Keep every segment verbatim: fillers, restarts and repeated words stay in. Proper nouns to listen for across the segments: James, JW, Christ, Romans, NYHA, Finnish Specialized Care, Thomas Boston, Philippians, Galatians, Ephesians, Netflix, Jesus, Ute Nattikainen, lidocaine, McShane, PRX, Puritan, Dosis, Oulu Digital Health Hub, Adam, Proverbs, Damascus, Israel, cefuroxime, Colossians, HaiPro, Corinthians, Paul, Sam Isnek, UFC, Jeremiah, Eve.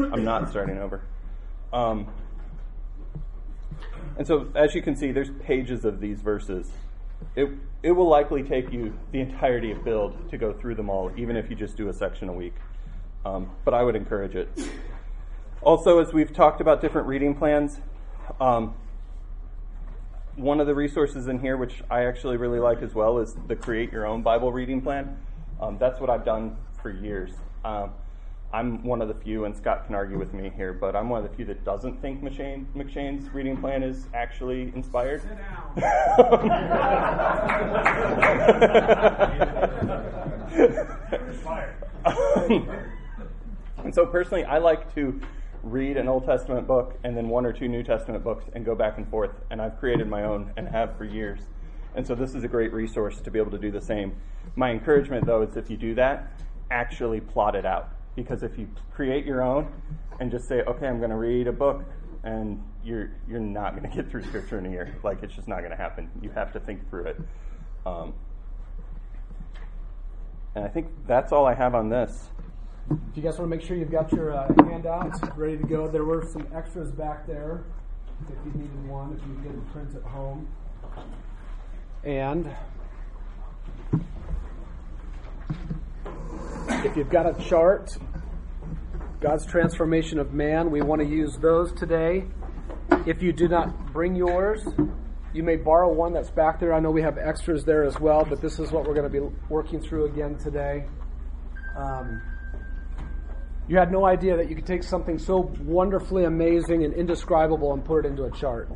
I'm not starting over. Um, and so, as you can see, there's pages of these verses. It it will likely take you the entirety of Build to go through them all, even if you just do a section a week. Um, but I would encourage it. Also, as we've talked about different reading plans, um, one of the resources in here, which I actually really like as well, is the Create Your Own Bible Reading Plan. Um, that's what I've done for years. Um, I'm one of the few, and Scott can argue with me here, but I'm one of the few that doesn't think McShane, McShane's reading plan is actually inspired. Sit down. And so personally, I like to read an Old Testament book and then one or two New Testament books and go back and forth, and I've created my own and have for years. And so this is a great resource to be able to do the same. My encouragement, though, is if you do that, actually plot it out. Because if you create your own and just say, okay, I'm going to read a book, and you're you're not going to get through Scripture in a year. Like, it's just not going to happen. You have to think through it. Um, and I think that's all I have on this. If you guys want to make sure you've got your uh, handouts ready to go, there were some extras back there if you needed one, if you didn't print at home. And if you've got a chart, God's transformation of man, we want to use those today. If you do not bring yours, you may borrow one that's back there. I know we have extras there as well, but this is what we're going to be working through again today. Um, you had no idea that you could take something so wonderfully amazing and indescribable and put it into a chart.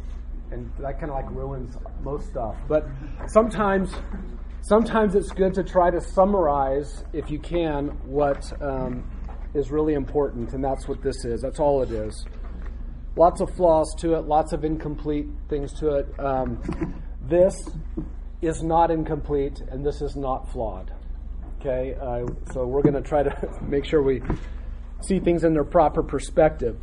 And that kind of like ruins most stuff. But sometimes sometimes it's good to try to summarize, if you can, what um, is really important. And that's what this is. That's all it is. Lots of flaws to it. Lots of incomplete things to it. Um, this is not incomplete, and this is not flawed. Okay? Uh, so we're going to try to make sure we see things in their proper perspective.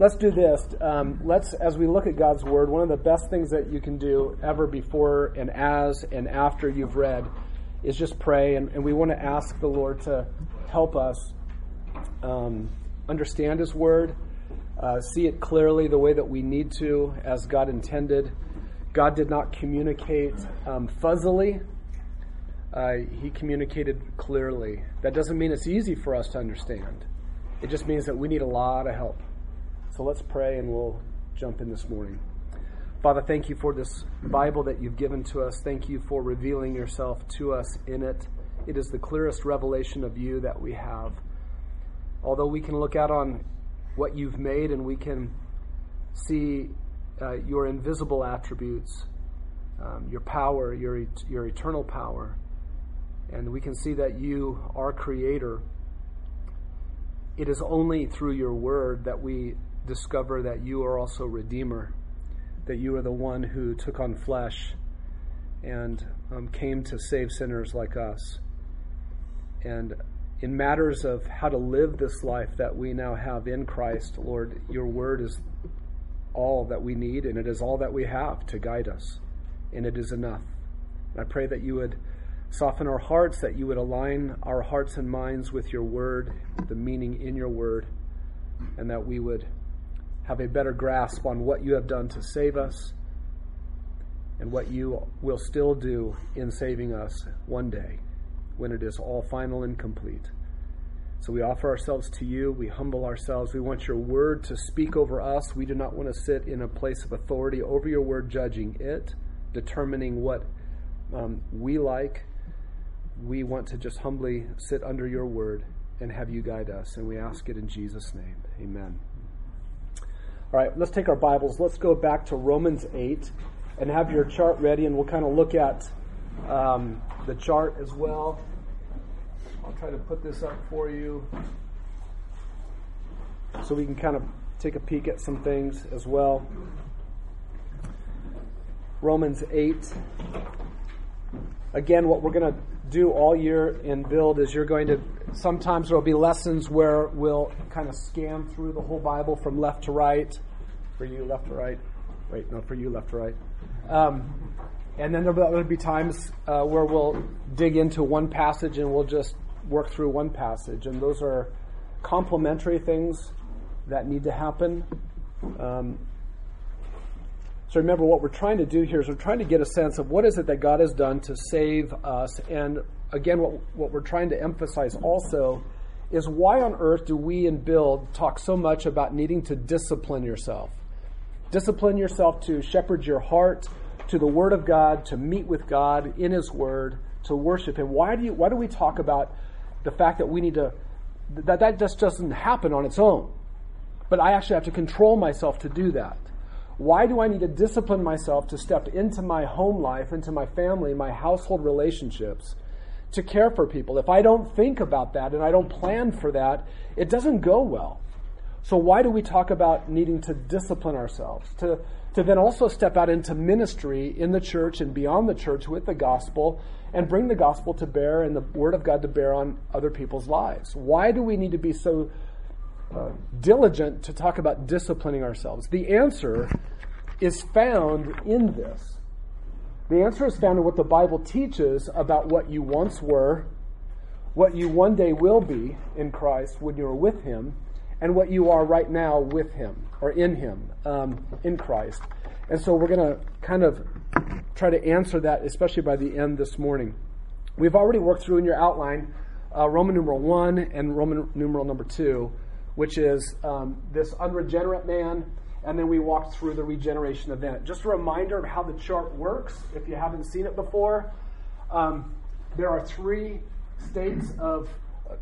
Let's do this. Um, let's, as we look at God's Word, one of the best things that you can do ever before and as and after you've read is just pray. And, and we want to ask the Lord to help us um, understand His Word, uh, see it clearly the way that we need to, as God intended. God did not communicate um, fuzzily. Uh, he communicated clearly. That doesn't mean it's easy for us to understand. It just means that we need a lot of help. So let's pray and we'll jump in this morning. Father, thank you for this Bible that you've given to us. Thank you for revealing yourself to us in it. It is the clearest revelation of you that we have. Although we can look out on what you've made and we can see uh, your invisible attributes, um, your power, your et- your eternal power, and we can see that you are creator. It is only through your word that we discover that you are also Redeemer, that you are the one who took on flesh and um, came to save sinners like us. And in matters of how to live this life that we now have in Christ, Lord, your word is all that we need, and it is all that we have to guide us, and it is enough. And I pray that you would soften our hearts, that you would align our hearts and minds with your word, the meaning in your word, and that we would have a better grasp on what you have done to save us and what you will still do in saving us one day when it is all final and complete. So we offer ourselves to you. We humble ourselves. We want your word to speak over us. We do not want to sit in a place of authority over your word, judging it, determining what um, we like. We want to just humbly sit under your word and have you guide us. And we ask it in Jesus' name. Amen. All right, let's take our Bibles. Let's go back to Romans eight and have your chart ready. And we'll kind of look at um, the chart as well. I'll try to put this up for you so we can kind of take a peek at some things as well. Romans eight. Again, what we're going to do all year in Build is you're going to, sometimes there will be lessons where we'll kind of scan through the whole Bible from left to right. For you, left to right. Wait, no, for you, left to right. Um, and then there will be times uh, where we'll dig into one passage and we'll just work through one passage. And those are complementary things that need to happen. Um, so remember, what we're trying to do here is we're trying to get a sense of what is it that God has done to save us. And again, what, what we're trying to emphasize also is why on earth do we in Build talk so much about needing to discipline yourself? Discipline yourself to shepherd your heart to the Word of God, to meet with God in His Word, to worship Him. Why do you? Why do we talk about the fact that we need to, that that just doesn't happen on its own, but I actually have to control myself to do that? Why do I need to discipline myself to step into my home life, into my family, my household relationships, to care for people? If I don't think about that and I don't plan for that, it doesn't go well. So why do we talk about needing to discipline ourselves, to to then also step out into ministry in the church and beyond the church with the gospel and bring the gospel to bear and the Word of God to bear on other people's lives? Why do we need to be so uh, diligent to talk about disciplining ourselves? The answer is found in this. The answer is found in what the Bible teaches about what you once were, what you one day will be in Christ when you're with Him, and what you are right now with Him, or in Him, um, in Christ. And so we're going to kind of try to answer that, especially by the end this morning. We've already worked through in your outline uh, Roman numeral one and Roman numeral number two, which is um, this unregenerate man, and then we walked through the regeneration event. Just a reminder of how the chart works, if you haven't seen it before. Um, there are three states of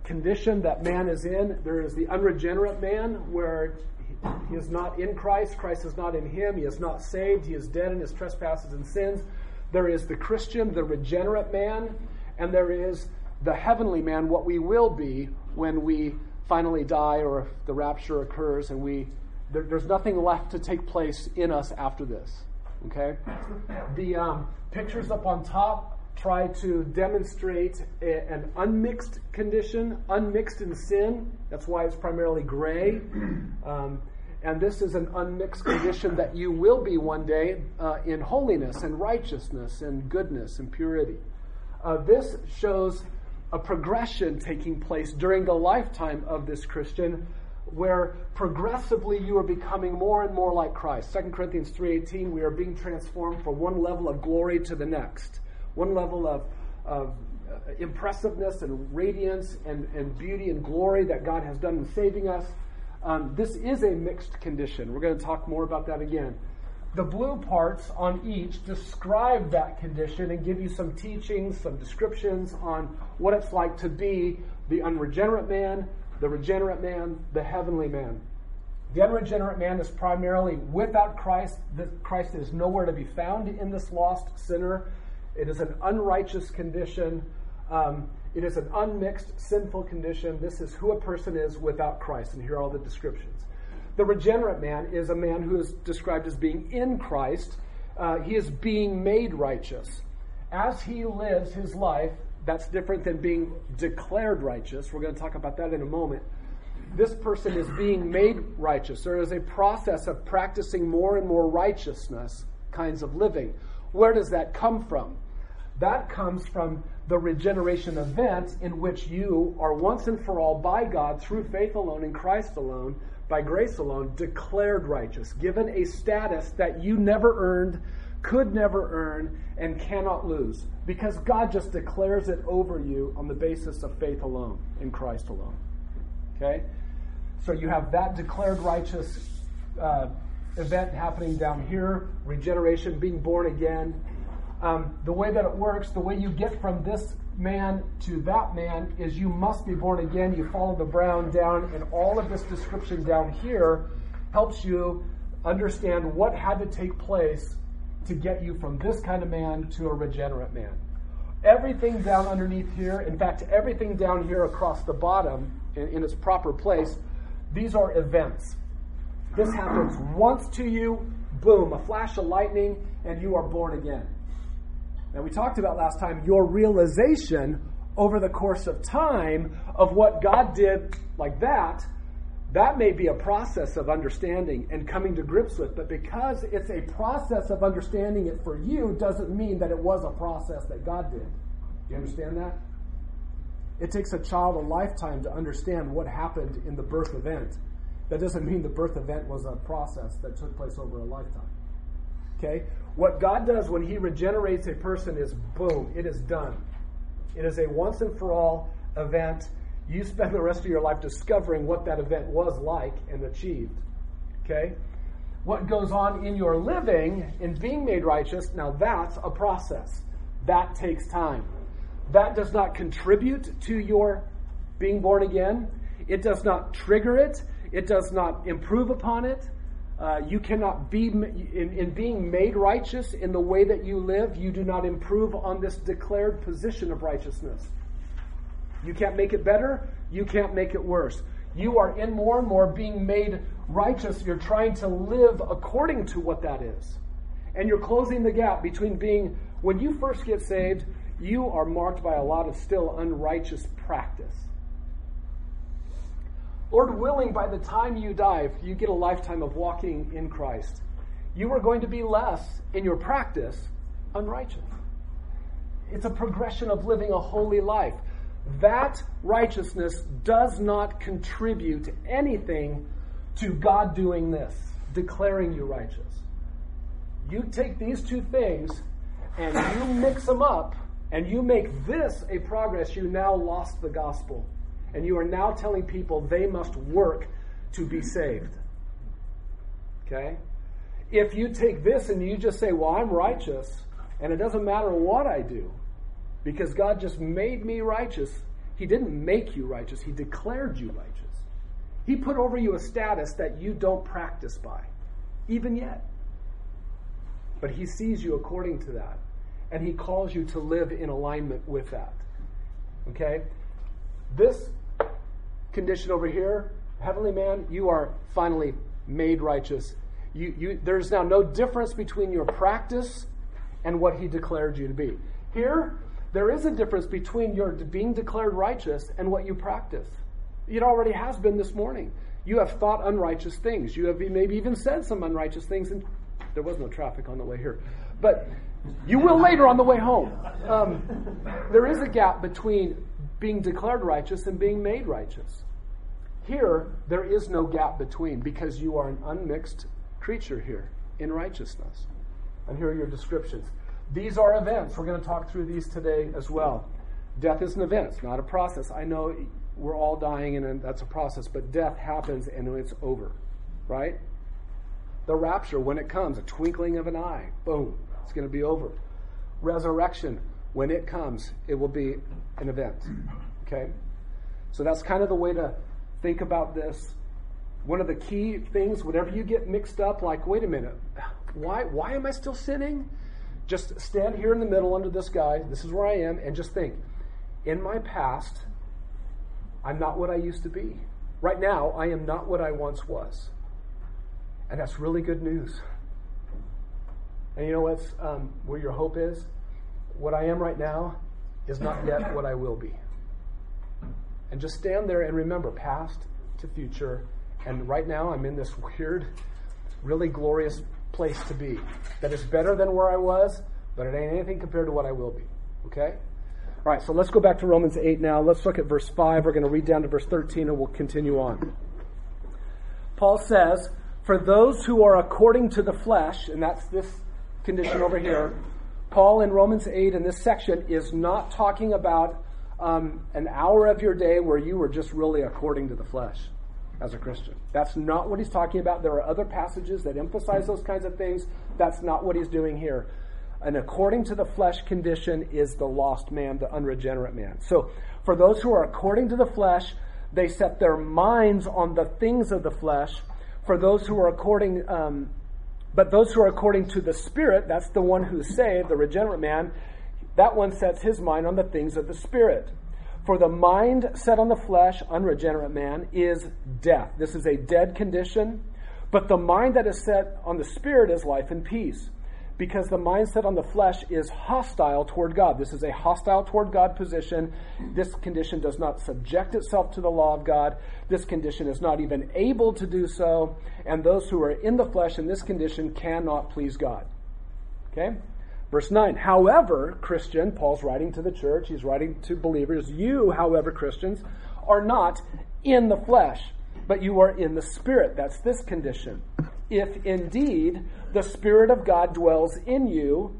condition that man is in. There is the unregenerate man, where he is not in Christ, Christ is not in him, he is not saved, he is dead in his trespasses and sins. There is the Christian, the regenerate man, and there is the heavenly man, what we will be when we finally die or if the rapture occurs and we there, there's nothing left to take place in us after this. Okay? The um, pictures up on top try to demonstrate a, an unmixed condition, unmixed in sin. That's why it's primarily gray. Um, and this is an unmixed condition that you will be one day uh, in holiness and righteousness and goodness and purity. Uh, this shows a progression taking place during the lifetime of this Christian, where progressively you are becoming more and more like Christ. Second Corinthians three eighteen, we are being transformed from one level of glory to the next. One level of, of impressiveness and radiance and, and beauty and glory that God has done in saving us. Um, this is a mixed condition. We're going to talk more about that again. The blue parts on each describe that condition and give you some teachings, some descriptions on what it's like to be the unregenerate man, the regenerate man, the heavenly man. The unregenerate man is primarily without Christ. Christ is nowhere to be found in this lost sinner. It is an unrighteous condition. Um, it is an unmixed, sinful condition. This is who a person is without Christ. And here are all the descriptions. The regenerate man is a man who is described as being in Christ. Uh, he is being made righteous. As he lives his life, that's different than being declared righteous. We're going to talk about that in a moment. This person is being made righteous. There is a process of practicing more and more righteousness kinds of living. Where does that come from? That comes from the regeneration event in which you are once and for all by God, through faith alone, in Christ alone, by grace alone, declared righteous, given a status that you never earned, could never earn, and cannot lose, because God just declares it over you on the basis of faith alone, in Christ alone. Okay? So you have that declared righteous uh, event happening down here, regeneration, being born again. Um, the way that it works, the way you get from this man to that man is you must be born again. You follow the brown down, and all of this description down here helps you understand what had to take place to get you from this kind of man to a regenerate man. Everything down underneath here, in fact, everything down here across the bottom in, in its proper place, these are events. This happens once to you, boom, a flash of lightning, and you are born again. Now, we talked about last time your realization over the course of time of what God did like that, that may be a process of understanding and coming to grips with, but because it's a process of understanding it for you doesn't mean that it was a process that God did. Do you understand that? It takes a child a lifetime to understand what happened in the birth event. That doesn't mean the birth event was a process that took place over a lifetime. Okay? What God does when He regenerates a person is, boom, it is done. It is a once and for all event. You spend the rest of your life discovering what that event was like and achieved. Okay? What goes on in your living, in being made righteous, now that's a process. That takes time. That does not contribute to your being born again. It does not trigger it. It does not improve upon it. Uh, you cannot be, in, in being made righteous in the way that you live, you do not improve on this declared position of righteousness. You can't make it better. You can't make it worse. You are in more and more being made righteous. You're trying to live according to what that is. And you're closing the gap between being, when you first get saved, you are marked by a lot of still unrighteous practice. Lord willing, by the time you die, you get a lifetime of walking in Christ. You are going to be less, in your practice, unrighteous. It's a progression of living a holy life. That righteousness does not contribute anything to God doing this, declaring you righteous. You take these two things and you mix them up and you make this a progress. You now lost the gospel. And you are now telling people they must work to be saved. Okay? If you take this and you just say, well, I'm righteous, and it doesn't matter what I do, because God just made me righteous. He didn't make you righteous. He declared you righteous. He put over you a status that you don't practice by, even yet. But He sees you according to that, and He calls you to live in alignment with that. Okay? This condition over here, heavenly man, you are finally made righteous. You, you, there's now no difference between your practice and what He declared you to be. Here, there is a difference between your being declared righteous and what you practice. It already has been this morning. You have thought unrighteous things. You have maybe even said some unrighteous things, and there was no traffic on the way here. But you will later on the way home. Um, there is a gap between being declared righteous and being made righteous. Here, there is no gap between, because you are an unmixed creature here in righteousness. And here are your descriptions. These are events. We're going to talk through these today as well. Death is an event. It's not a process. I know we're all dying and that's a process, but death happens and it's over, right? The rapture, when it comes, a twinkling of an eye, boom, it's going to be over. Resurrection, when it comes, it will be an event, okay? So that's kind of the way to think about this. One of the key things, whenever you get mixed up, like, wait a minute, why, why am I still sinning? Just stand here in the middle under this guy, this is where I am, and just think, in my past, I'm not what I used to be. Right now, I am not what I once was. And that's really good news. And you know what's um, where your hope is? What I am right now is not yet what I will be. And just stand there and remember past to future. And right now, I'm in this weird, really glorious place to be that is better than where I was, but it ain't anything compared to what I will be. Okay? All right, so let's go back to Romans eight now. Let's look at verse five. We're going to read down to verse thirteen and we'll continue on. Paul says, for those who are according to the flesh, and that's this condition over here, Paul in Romans eight in this section is not talking about um, an hour of your day where you were just really according to the flesh as a Christian. That's not what he's talking about. There are other passages that emphasize those kinds of things. That's not what he's doing here. An according to the flesh condition is the lost man, the unregenerate man. So for those who are according to the flesh, they set their minds on the things of the flesh. For those who are according, um, but those who are according to the Spirit, that's the one who's saved, the regenerate man, that one sets his mind on the things of the Spirit. For the mind set on the flesh, unregenerate man, is death. This is a dead condition. But the mind that is set on the Spirit is life and peace, because the mind set on the flesh is hostile toward God. This is a hostile toward God position. This condition does not subject itself to the law of God. This condition is not even able to do so. And those who are in the flesh in this condition cannot please God. Okay? Verse nine, however, Christian, Paul's writing to the church, he's writing to believers, you, however, Christians, are not in the flesh, but you are in the Spirit. That's this condition. If indeed the Spirit of God dwells in you,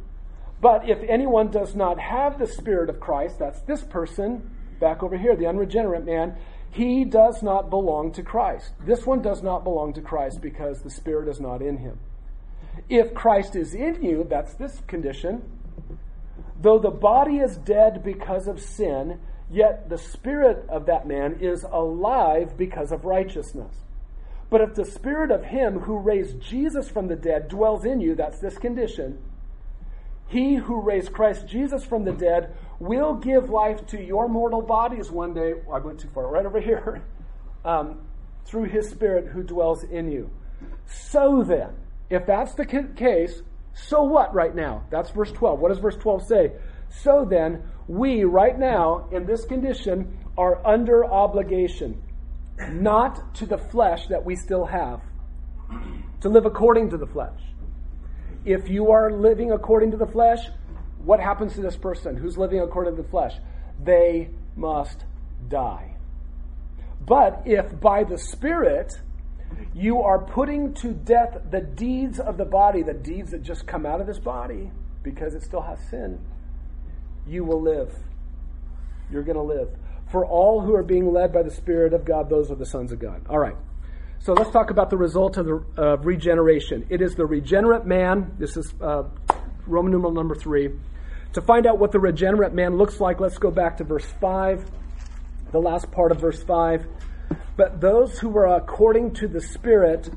but if anyone does not have the Spirit of Christ, that's this person back over here, the unregenerate man, he does not belong to Christ. This one does not belong to Christ because the Spirit is not in him. If Christ is in you, that's this condition, though the body is dead because of sin, yet the spirit of that man is alive because of righteousness. But if the spirit of him who raised Jesus from the dead dwells in you, that's this condition, he who raised Christ Jesus from the dead will give life to your mortal bodies one day. I went too far, right over here. Um, through his spirit who dwells in you. So then, if that's the case, so what right now? That's verse twelve. What does verse twelve say? So then, we right now, in this condition, are under obligation, not to the flesh that we still have, to live according to the flesh. If you are living according to the flesh, what happens to this person who's living according to the flesh? They must die. But if by the Spirit you are putting to death the deeds of the body, the deeds that just come out of this body because it still has sin, you will live. You're going to live. For all who are being led by the Spirit of God, those are the sons of God. All right. So let's talk about the result of the uh, regeneration. It is the regenerate man. This is uh, Roman numeral number three. To find out what the regenerate man looks like, let's go back to verse five, the last part of verse five. But those who were according to the Spirit,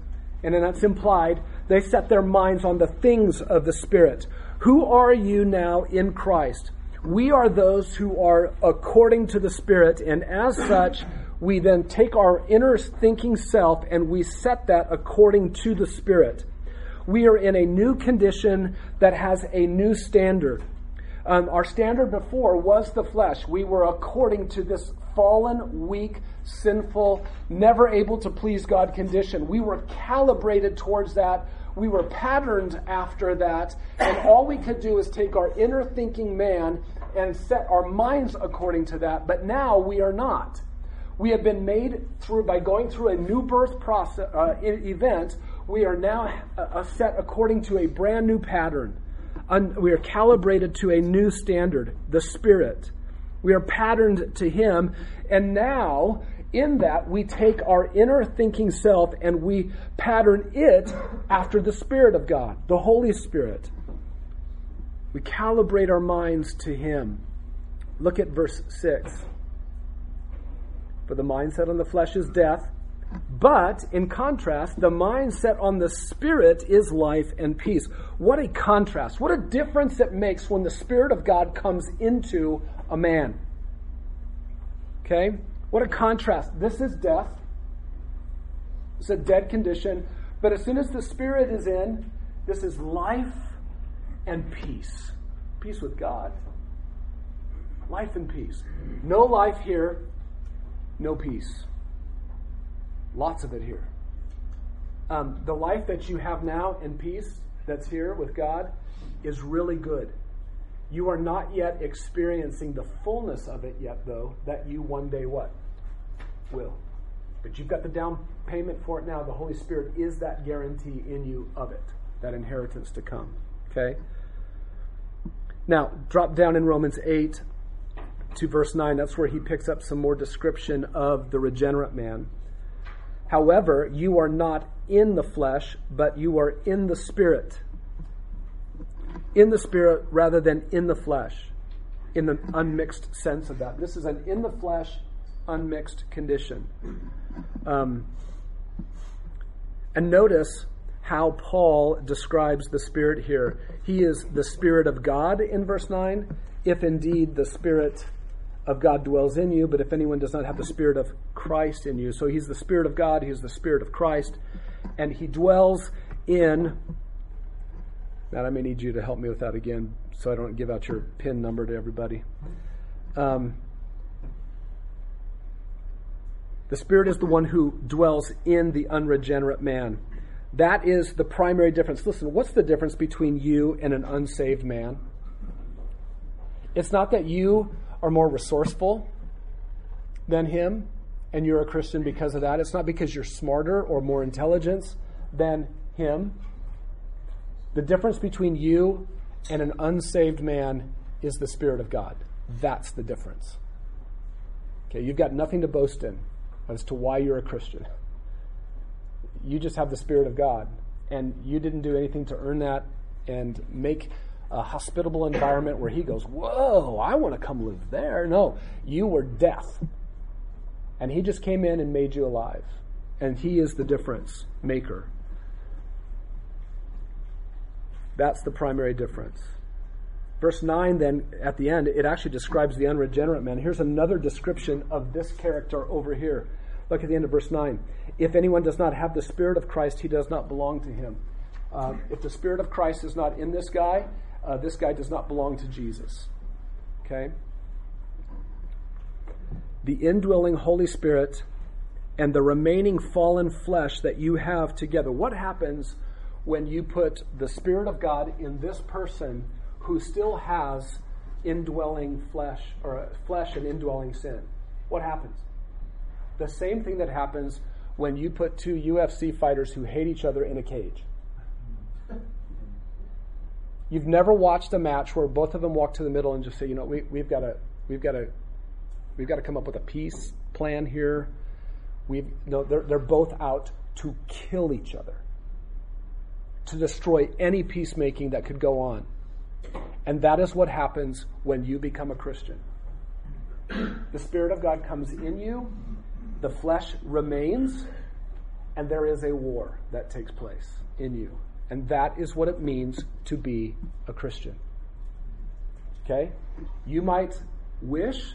and then that's implied, they set their minds on the things of the Spirit. Who are you now in Christ? We are those who are according to the Spirit, and as such, we then take our inner thinking self and we set that according to the Spirit. We are in a new condition that has a new standard. Um, our standard before was the flesh. We were according to this fallen, weak, sinful, never able to please God condition. We were calibrated towards that. We were patterned after that. And all we could do is take our inner thinking man and set our minds according to that. But now we are not. We have been made through by going through a new birth process uh, event. We are now uh, set according to a brand new pattern. Un- we are calibrated to a new standard, the Spirit. We are patterned to him, and now in that we take our inner thinking self and we pattern it after the Spirit of God, the Holy Spirit. We calibrate our minds to him. Look at verse six. For the mind set on the flesh is death, but in contrast, the mind set on the Spirit is life and peace. What a contrast. What a difference it makes when the Spirit of God comes into a man. Okay? What a contrast. This is death. It's a dead condition. But as soon as the Spirit is in, this is life and peace. Peace with God. Life and peace. No life here. No peace. Lots of it here. Um, the life that you have now in peace that's here with God is really good. You are not yet experiencing the fullness of it yet, though, that you one day what? Will. But you've got the down payment for it now. The Holy Spirit is that guarantee in you of it, that inheritance to come. Okay? Now, drop down in Romans eight to verse nine. That's where he picks up some more description of the regenerate man. However, you are not in the flesh, but you are in the Spirit. In the Spirit rather than in the flesh, in the unmixed sense of that. This is an in the flesh, unmixed condition. Um, and notice how Paul describes the Spirit here. He is the Spirit of God in verse nine, if indeed the Spirit of God dwells in you, but if anyone does not have the Spirit of Christ in you. So he's the Spirit of God, he's the Spirit of Christ, and he dwells in... Matt, I may need you to help me with that again so I don't give out your PIN number to everybody. Um, the Spirit is the one who dwells in the unregenerate man. That is the primary difference. Listen, what's the difference between you and an unsaved man? It's not that you are more resourceful than him. and you're a Christian because of that. It's not because you're smarter or more intelligent than him. The difference between you and an unsaved man is the Spirit of God. That's the difference. Okay, you've got nothing to boast in as to why you're a Christian. You just have the Spirit of God, and you didn't do anything to earn that and make a hospitable environment where he goes, whoa, I want to come live there. No, you were death. And he just came in and made you alive. And he is the difference maker. That's the primary difference. Verse nine, then, at the end, it actually describes the unregenerate man. Here's another description of this character over here. Look at the end of verse nine. If anyone does not have the Spirit of Christ, he does not belong to him. Uh, if the Spirit of Christ is not in this guy, uh, this guy does not belong to Jesus. Okay? The indwelling Holy Spirit and the remaining fallen flesh that you have together. What happens when you put the Spirit of God in this person who still has indwelling flesh, or flesh and indwelling sin? What happens? The same thing that happens when you put two U F C fighters who hate each other in a cage. You've never watched a match where both of them walk to the middle and just say, you know, we, we've got to, we've got to, we've got to come up with a peace plan here. We've no, they're they're both out to kill each other, to destroy any peacemaking that could go on. And that is what happens when you become a Christian. The Spirit of God comes in you, the flesh remains, and there is a war that takes place in you. And that is what it means to be a Christian. Okay? You might wish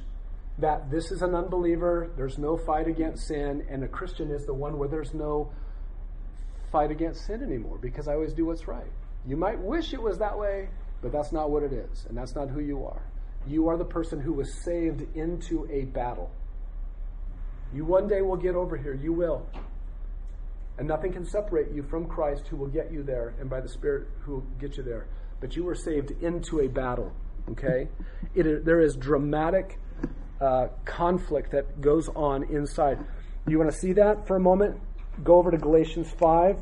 that this is an unbeliever, there's no fight against sin, and a Christian is the one where there's no fight against sin anymore because I always do what's right. You might wish it was that way, but that's not what it is, and that's not who you are. You are the person who was saved into a battle. You one day will get over here. You will. And nothing can separate you from Christ, who will get you there, and by the Spirit who will get you there. But you were saved into a battle, okay? It, there is dramatic uh, conflict that goes on inside. You want to see that for a moment? Go over to Galatians five,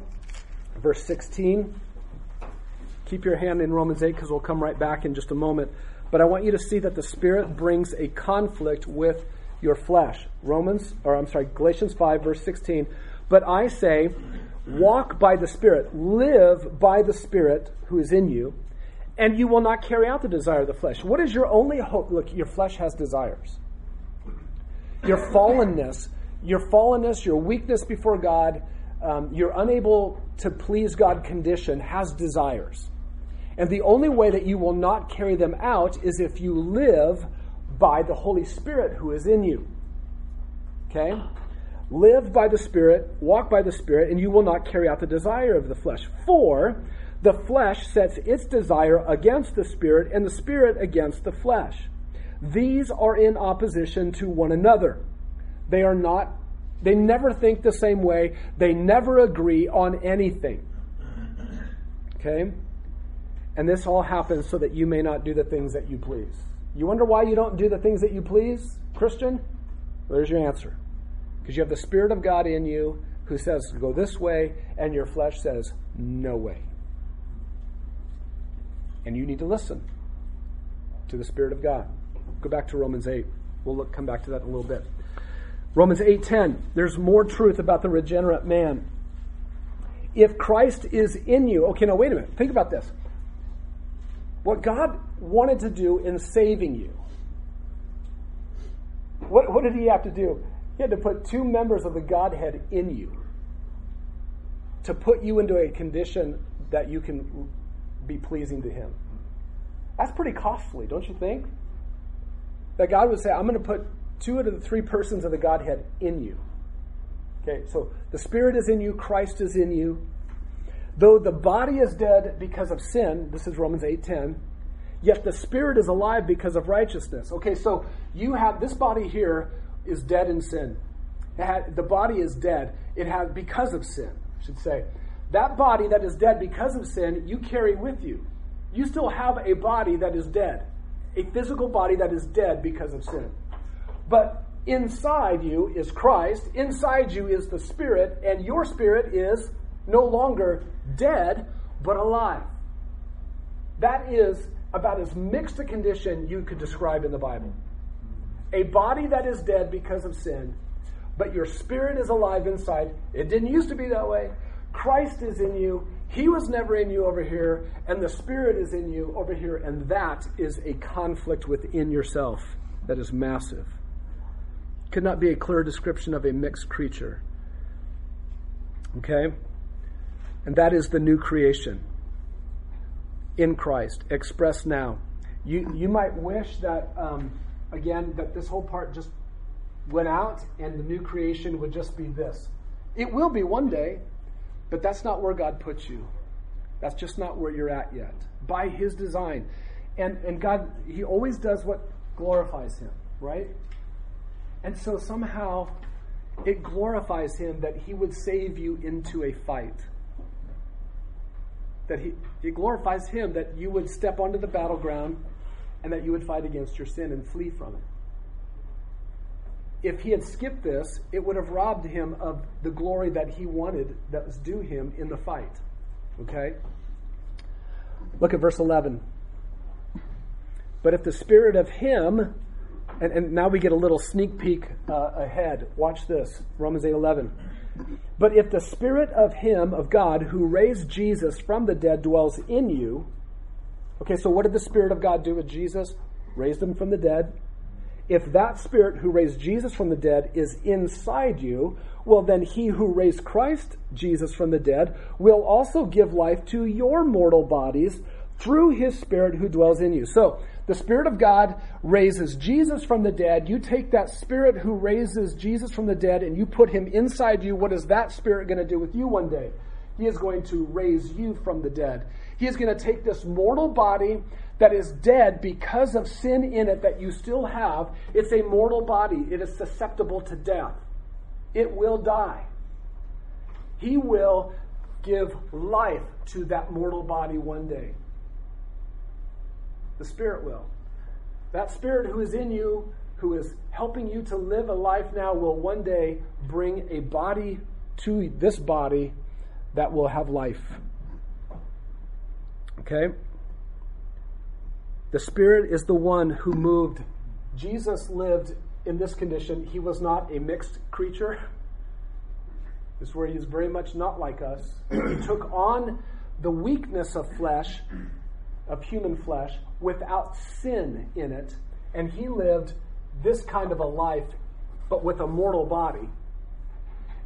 verse sixteen. Keep your hand in Romans eight because we'll come right back in just a moment. But I want you to see that the Spirit brings a conflict with your flesh. Romans, or I'm sorry, Galatians five, verse sixteen. But I say, walk by the Spirit, live by the Spirit who is in you, and you will not carry out the desire of the flesh. What is your only hope? Look, your flesh has desires. Your fallenness, your fallenness, your weakness before God, um, your unable to please God condition has desires. And the only way that you will not carry them out is if you live by the Holy Spirit who is in you. Okay? Live by the Spirit, walk by the Spirit, and you will not carry out the desire of the flesh. For the flesh sets its desire against the Spirit, and the Spirit against the flesh. These are in opposition to one another. They are not, they never think the same way. They never agree on anything. Okay? And this all happens so that you may not do the things that you please. You wonder why you don't do the things that you please, Christian? There's your answer. Because you have the Spirit of God in you who says, go this way, and your flesh says, no way. And you need to listen to the Spirit of God. Go back to Romans eight. We'll look, come back to that in a little bit. Romans eight ten. There's more truth about the regenerate man. If Christ is in you... Okay, now wait a minute. Think about this. What God wanted to do in saving you, what, what did he have to do? He had to put two members of the Godhead in you to put you into a condition that you can be pleasing to him. That's pretty costly, don't you think? That God would say, I'm going to put two out of the three persons of the Godhead in you. Okay, so the Spirit is in you, Christ is in you. Though the body is dead because of sin, this is Romans eight ten, yet the Spirit is alive because of righteousness. Okay, so you have this body here is dead in sin. It had, the body is dead. It has because of sin, I should say. That body that is dead because of sin, you carry with you. You still have a body that is dead, a physical body that is dead because of sin. But Inside you is Christ, inside you is the Spirit, and your spirit is no longer dead, but alive. That is about as mixed a condition you could describe in the Bible. A body that is dead because of sin, but your spirit is alive inside. It didn't used to be that way. Christ is in you. He was never in you over here, and the Spirit is in you over here, and that is a conflict within yourself that is massive. Could not be a clearer description of a mixed creature. Okay? And that is the new creation in Christ, expressed now. You you might wish that, um, again, that this whole part just went out and the new creation would just be this. It will be one day, but that's not where God puts you. That's just not where you're at yet. By His design. And, and God, He always does what glorifies Him, right? And so somehow it glorifies Him that He would save you into a fight. That he, it glorifies Him that you would step onto the battleground and that you would fight against your sin and flee from it. If He had skipped this, it would have robbed Him of the glory that He wanted that was due Him in the fight. Okay? Look at verse eleven. But if the Spirit of Him... And, and now we get a little sneak peek uh, ahead. Watch this, Romans eight eleven. But if the Spirit of Him, of God, who raised Jesus from the dead dwells in you. Okay, so what did the Spirit of God do with Jesus? Raised Him from the dead. If that Spirit who raised Jesus from the dead is inside you, well then He who raised Christ Jesus from the dead will also give life to your mortal bodies through His Spirit who dwells in you. So, the Spirit of God raises Jesus from the dead. You take that Spirit who raises Jesus from the dead and you put Him inside you. What is that Spirit going to do with you one day? He is going to raise you from the dead. He is going to take this mortal body that is dead because of sin in it that you still have. It's a mortal body. It is susceptible to death. It will die. He will give life to that mortal body one day. The Spirit will. That Spirit who is in you, who is helping you to live a life now, will one day bring a body to this body that will have life. Okay? The Spirit is the one who moved. Jesus lived in this condition. He was not a mixed creature. This is where He is very much not like us. He took on the weakness of flesh, of human flesh, without sin in it, and He lived this kind of a life but with a mortal body,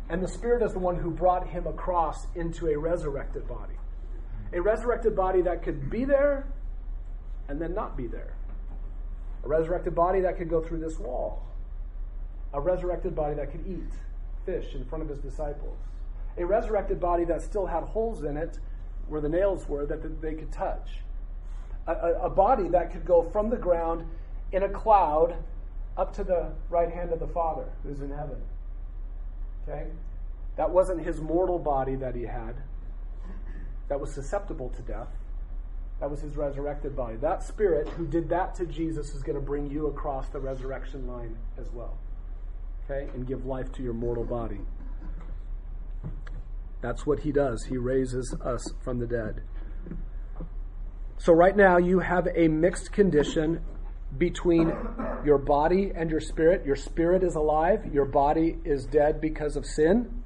and the Spirit is the one who brought Him across into a resurrected body a resurrected body that could be there and then not be there, a resurrected body that could go through this wall, a resurrected body that could eat fish in front of His disciples, a resurrected body that still had holes in it where the nails were that they could touch, A, a body that could go from the ground in a cloud up to the right hand of the Father who's in heaven. Okay? That wasn't His mortal body that He had. That was susceptible to death. That was His resurrected body. That Spirit who did that to Jesus is going to bring you across the resurrection line as well. Okay? And give life to your mortal body. That's what He does. He raises us from the dead. So right now you have a mixed condition between your body and your spirit. Your spirit is alive. Your body is dead because of sin.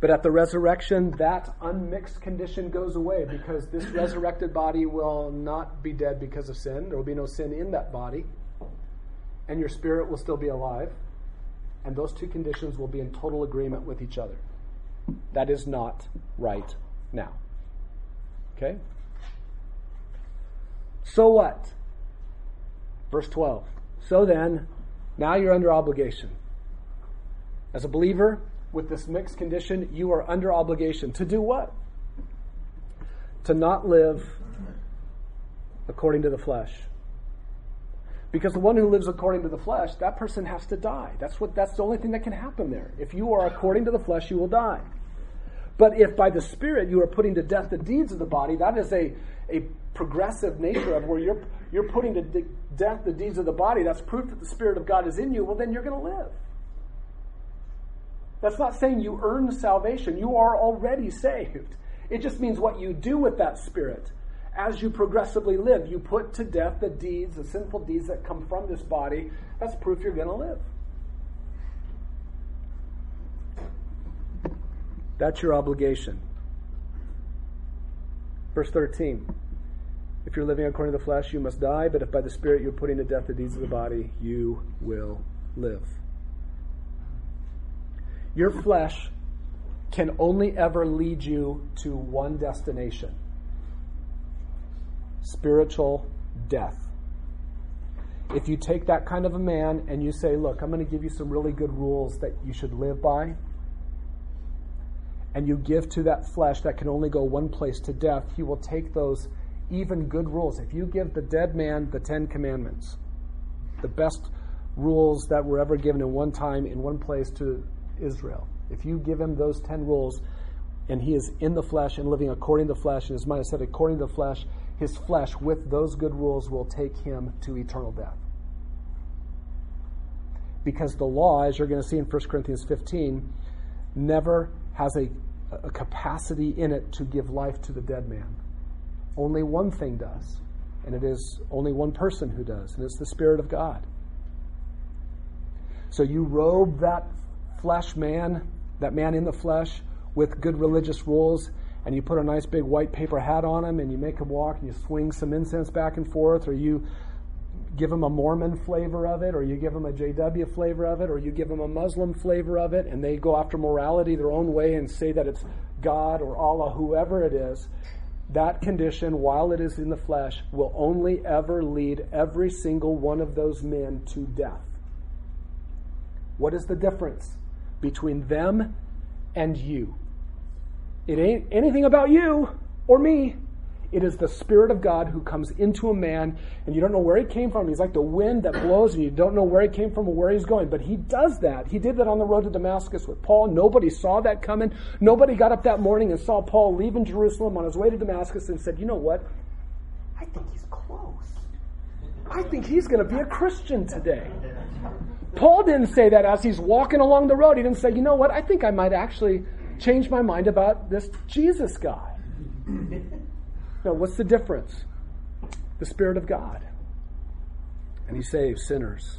But at the resurrection, that unmixed condition goes away because this resurrected body will not be dead because of sin. There will be no sin in that body. And your spirit will still be alive. And those two conditions will be in total agreement with each other. That is not right now. Okay? So what? Verse twelve. So then, now you're under obligation. As a believer, with this mixed condition, you are under obligation to do what? To not live according to the flesh. Because the one who lives according to the flesh, that person has to die. That's what. That's the only thing that can happen there. If you are according to the flesh, you will die. But if by the Spirit you are putting to death the deeds of the body, that is a, a progressive nature of where you're you're putting to de- death the deeds of the body, that's proof that the Spirit of God is in you, well, then you're going to live. That's not saying you earn salvation. You are already saved. It just means what you do with that Spirit. As you progressively live, you put to death the deeds, the sinful deeds that come from this body. That's proof you're going to live. That's your obligation. Verse thirteen. If you're living according to the flesh, you must die, but if by the Spirit you're putting to death the deeds of the body, you will live. Your flesh can only ever lead you to one destination: spiritual death. If you take that kind of a man and you say, look, I'm going to give you some really good rules that you should live by, and you give to that flesh that can only go one place, to death, he will take those even good rules. If you give the dead man the Ten Commandments, the best rules that were ever given in one time, in one place to Israel, if you give him those ten rules and he is in the flesh and living according to the flesh, and as Maya said, according to the flesh, his flesh with those good rules will take him to eternal death. Because the law, as you're going to see in First Corinthians fifteen, never has a, a capacity in it to give life to the dead man. Only one thing does, and it is only one person who does, and it's the Spirit of God. So you robe that flesh man, that man in the flesh, with good religious rules, and you put a nice big white paper hat on him, and you make him walk, and you swing some incense back and forth, or you give him a Mormon flavor of it, or you give him a J W flavor of it, or you give him a Muslim flavor of it, and they go after morality their own way and say that it's God or Allah, whoever it is. That condition, while it is in the flesh, will only ever lead every single one of those men to death. What is the difference between them and you? It ain't anything about you or me. It is the Spirit of God who comes into a man, and you don't know where he came from. He's like the wind that blows, and you don't know where he came from or where he's going. But he does that. He did that on the road to Damascus with Paul. Nobody saw that coming. Nobody got up that morning and saw Paul leaving Jerusalem on his way to Damascus and said, you know what? I think he's close. I think he's going to be a Christian today. Paul didn't say that as he's walking along the road. He didn't say, you know what? I think I might actually change my mind about this Jesus guy. Now, what's the difference? The Spirit of God. And he saves sinners.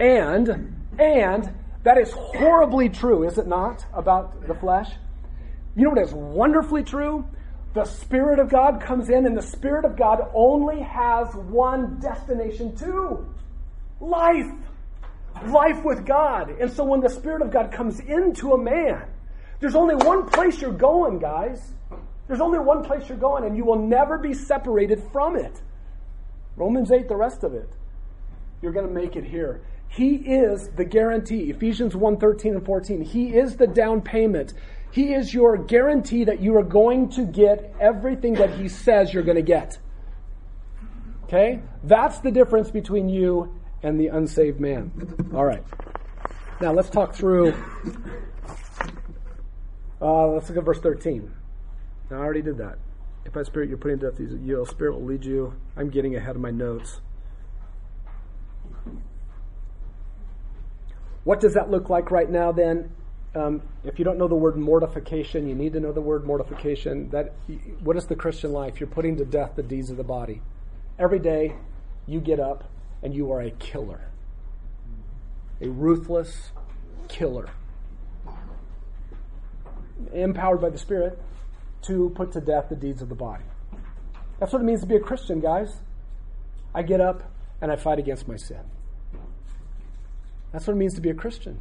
And, and, that is horribly true, is it not, about the flesh? You know what is wonderfully true? The Spirit of God comes in, and the Spirit of God only has one destination too: life. Life with God. And so when the Spirit of God comes into a man, there's only one place you're going, guys. There's only one place you're going, and you will never be separated from it. Romans eight, the rest of it. You're going to make it here. He is the guarantee. Ephesians one, thirteen and fourteen. He is the down payment. He is your guarantee that you are going to get everything that he says you're going to get. Okay? That's the difference between you and the unsaved man. All right. Now let's talk through. Uh, let's look at verse thirteen. Now, I already did that. If by Spirit you're putting death, your Spirit will lead you. I'm getting ahead of my notes. What does that look like right now, then? Um, if you don't know the word mortification, you need to know the word mortification. That, what is the Christian life? You're putting to death the deeds of the body. Every day, you get up and you are a killer. A ruthless killer. Empowered by the Spirit to put to death the deeds of the body. That's what it means to be a Christian, guys. I get up and I fight against my sin. That's what it means to be a Christian.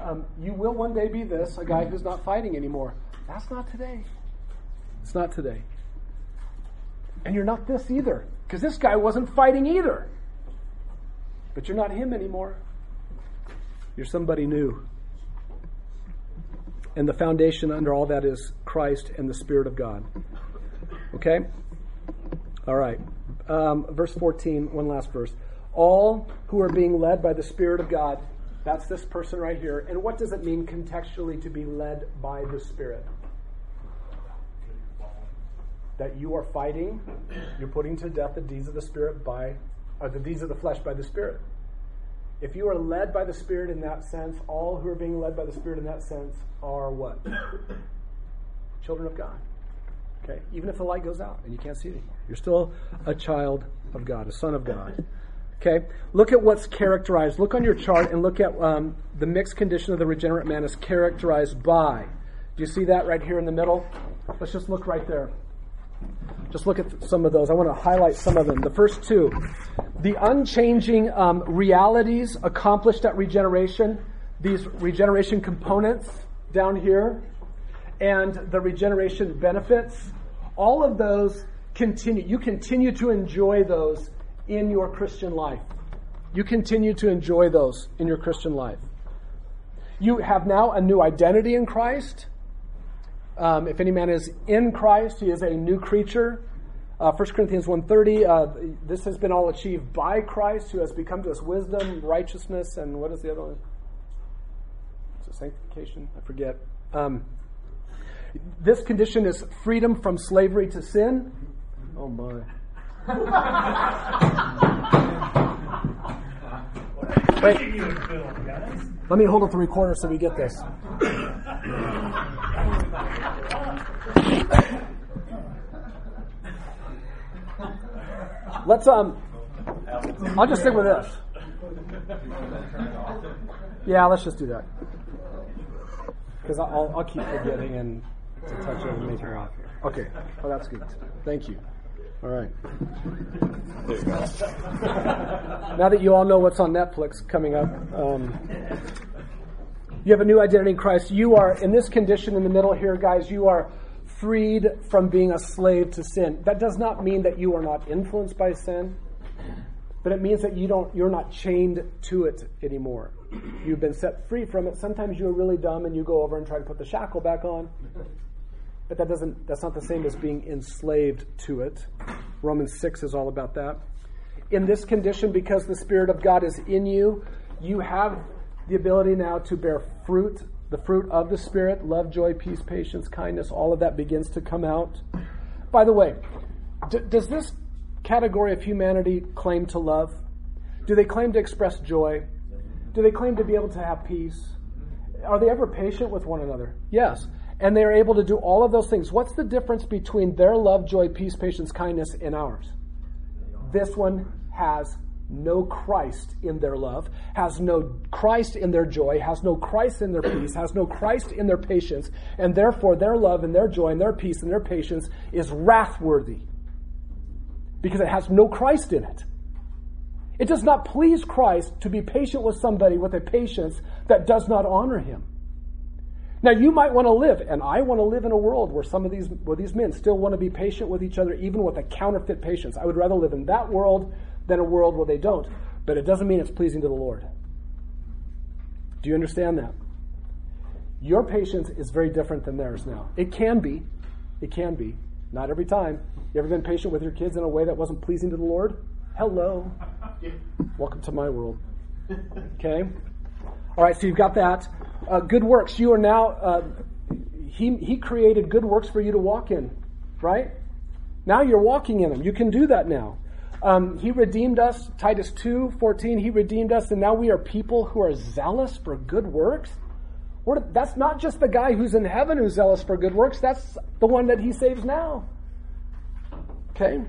Um, you will one day be this, a guy who's not fighting anymore. That's not today. It's not today. And you're not this either, because this guy wasn't fighting either. But you're not him anymore. You're somebody new. And the foundation under all that is Christ and the Spirit of God. Okay? All right. Um, verse fourteen, one last verse. All who are being led by the Spirit of God, that's this person right here. And what does it mean contextually to be led by the Spirit? that you are fighting, you're putting to death the deeds of the Spirit by, or the deeds of the flesh by the Spirit. If you are led by the Spirit in that sense, all who are being led by the Spirit in that sense are what? Children of God. Okay? Even if the light goes out and you can't see it anymore, you're still a child of God, a son of God. Okay? Look at what's characterized. Look on your chart and look at um, the mixed condition of the regenerate man is characterized by. Do you see that right here in the middle? Let's just look right there. Just look at some of those. I want to highlight some of them. The first two. The unchanging um, realities accomplished at regeneration. These regeneration components down here. And the regeneration benefits. All of those continue. You continue to enjoy those in your Christian life. You continue to enjoy those in your Christian life. You have now a new identity in Christ. Um, if any man is in Christ, he is a new creature. Uh, First Corinthians one thirty, uh, this has been all achieved by Christ, who has become to us wisdom, righteousness, and what is the other one? Is it sanctification? I forget. Um, this condition is freedom from slavery to sin. Oh, my. Wait. Let me hold up the recorder so we get this. Let's um I'll just stick with this. Yeah, let's just do that. Because I'll I'll keep forgetting and to touch it and make her off here. Okay. Oh, that's good. Thank you. All right. There you go. Now that you all know what's on Netflix coming up, um, you have a new identity in Christ. You are, in this condition in the middle here, guys, you are freed from being a slave to sin. That does not mean that you are not influenced by sin, but it means that you don't, you're not chained to it anymore. You've been set free from it. Sometimes you're really dumb and you go over and try to put the shackle back on, but that doesn't, that's not the same as being enslaved to it. Romans six is all about that. In this condition, because the Spirit of God is in you, you have the ability now to bear fruit, the fruit of the Spirit, love, joy, peace, patience, kindness, all of that begins to come out. By the way, d- does this category of humanity claim to love? Do they claim to express joy? Do they claim to be able to have peace? Are they ever patient with one another? Yes. And they are able to do all of those things. What's the difference between their love, joy, peace, patience, kindness, and ours? This one has no Christ in their love, has no Christ in their joy, has no Christ in their peace, has no Christ in their patience, and therefore their love and their joy and their peace and their patience is wrath-worthy because it has no Christ in it. It does not please Christ to be patient with somebody with a patience that does not honor him. Now, you might want to live, and I want to live in a world where some of these where these men still want to be patient with each other, even with a counterfeit patience. I would rather live in that world than a world where they don't. But it doesn't mean it's pleasing to the Lord. Do you understand that? Your patience is very different than theirs now. It can be. It can be. Not every time. You ever been patient with your kids in a way that wasn't pleasing to the Lord? Hello. Welcome to my world. Okay? All right, so you've got that. Uh, good works. You are now, uh, he, he created good works for you to walk in, right? Now you're walking in them. You can do that now. Um, he redeemed us, Titus two fourteen, he redeemed us, and now we are people who are zealous for good works. We're, that's not just the guy who's in heaven who's zealous for good works. That's the one that he saves now. Okay?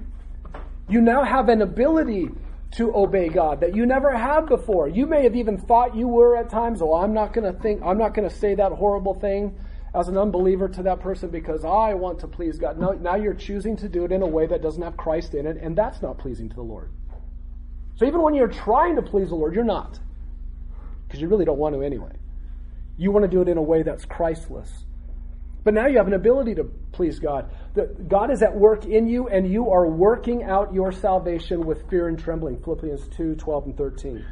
You now have an ability to obey God that you never had before. You may have even thought you were at times, oh, I'm not going to think, I'm not going to say that horrible thing as an unbeliever to that person because I want to please God. No, now you're choosing to do it in a way that doesn't have Christ in it, and that's not pleasing to the Lord. So even when you're trying to please the Lord, you're not. Because you really don't want to anyway. You want to do it in a way that's Christless. But now you have an ability to please God. God is at work in you, and you are working out your salvation with fear and trembling. Philippians two twelve and thirteen.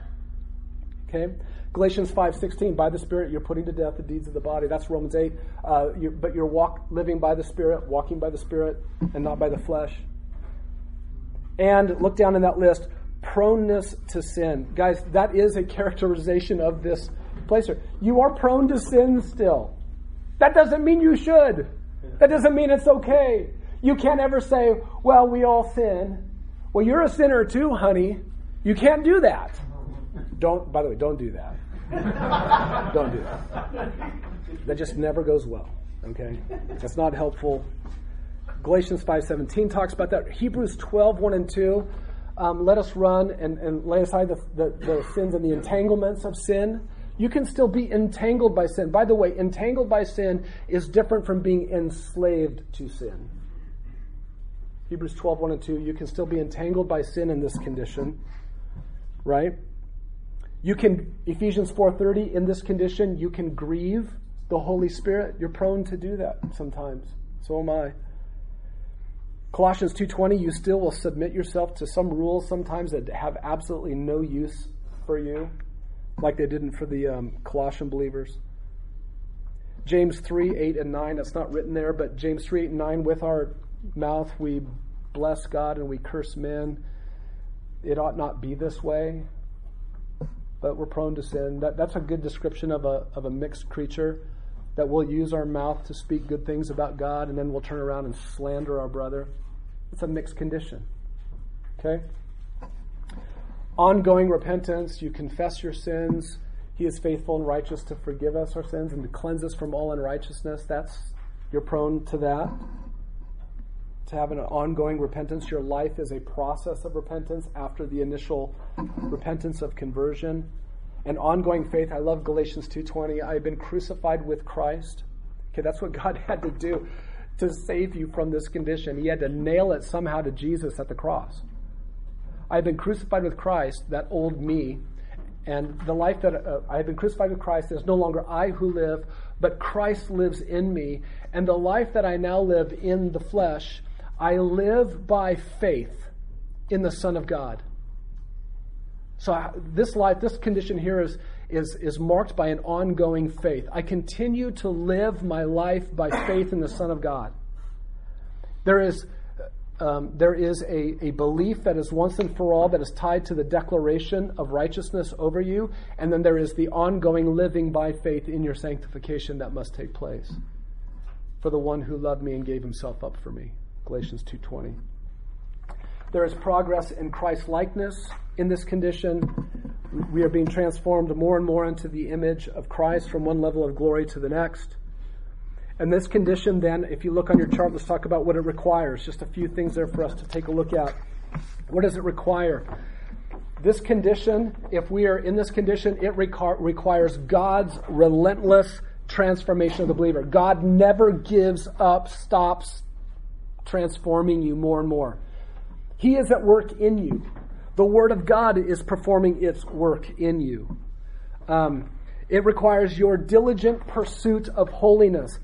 Okay? Galatians five sixteen, by the Spirit you're putting to death the deeds of the body. That's Romans eight. Uh, you, but you're walk, living by the Spirit, walking by the Spirit, and not by the flesh. And look down in that list, proneness to sin. Guys, that is a characterization of this place here. You are prone to sin still. That doesn't mean you should. That doesn't mean it's okay. You can't ever say, well, we all sin. Well, you're a sinner too, honey. You can't do that. Don't, by the way, don't do that. Don't do that. That just never goes well. Okay? That's not helpful. Galatians five seventeen talks about that. Hebrews twelve, one and two. Um, let us run and, and lay aside the, the, the sins and the entanglements of sin. You can still be entangled by sin. By the way, entangled by sin is different from being enslaved to sin. Hebrews twelve, one and two, you can still be entangled by sin in this condition, right? You can, Ephesians four thirty, in this condition, you can grieve the Holy Spirit. You're prone to do that sometimes. So am I. Colossians two twenty, you still will submit yourself to some rules sometimes that have absolutely no use for you, like they didn't for the um, Colossian believers. James three, eight, and nine, that's not written there, but James three, eight, and nine, with our mouth we bless God and we curse men. It ought not be this way, but we're prone to sin. That, that's a good description of a of a mixed creature, that we'll use our mouth to speak good things about God and then we'll turn around and slander our brother. It's a mixed condition. Okay? Ongoing repentance, you confess your sins. He is faithful and righteous to forgive us our sins and to cleanse us from all unrighteousness. That's, you're prone to that. To have an ongoing repentance. Your life is a process of repentance after the initial repentance of conversion. And ongoing faith. I love Galatians two twenty. I've been crucified with Christ. Okay, that's what God had to do to save you from this condition. He had to nail it somehow to Jesus at the cross. I've been crucified with Christ, that old me, and the life that uh, I've been crucified with Christ, there's no longer I who live, but Christ lives in me. And the life that I now live in the flesh, I live by faith in the Son of God. So I, this life, this condition here is, is, is marked by an ongoing faith. I continue to live my life by faith in the Son of God. There is, um, there is a, a belief that is once and for all that is tied to the declaration of righteousness over you, and then there is the ongoing living by faith in your sanctification that must take place for the one who loved me and gave himself up for me. Galatians two twenty. There is progress in Christ-likeness in this condition. We are being transformed more and more into the image of Christ from one level of glory to the next. And this condition then, if you look on your chart, let's talk about what it requires. Just a few things there for us to take a look at. What does it require? This condition, if we are in this condition, it requires God's relentless transformation of the believer. God never gives up, stops transforming you more and more. He is at work in you. The Word of God is performing its work in you. Um, it requires your diligent pursuit of holiness.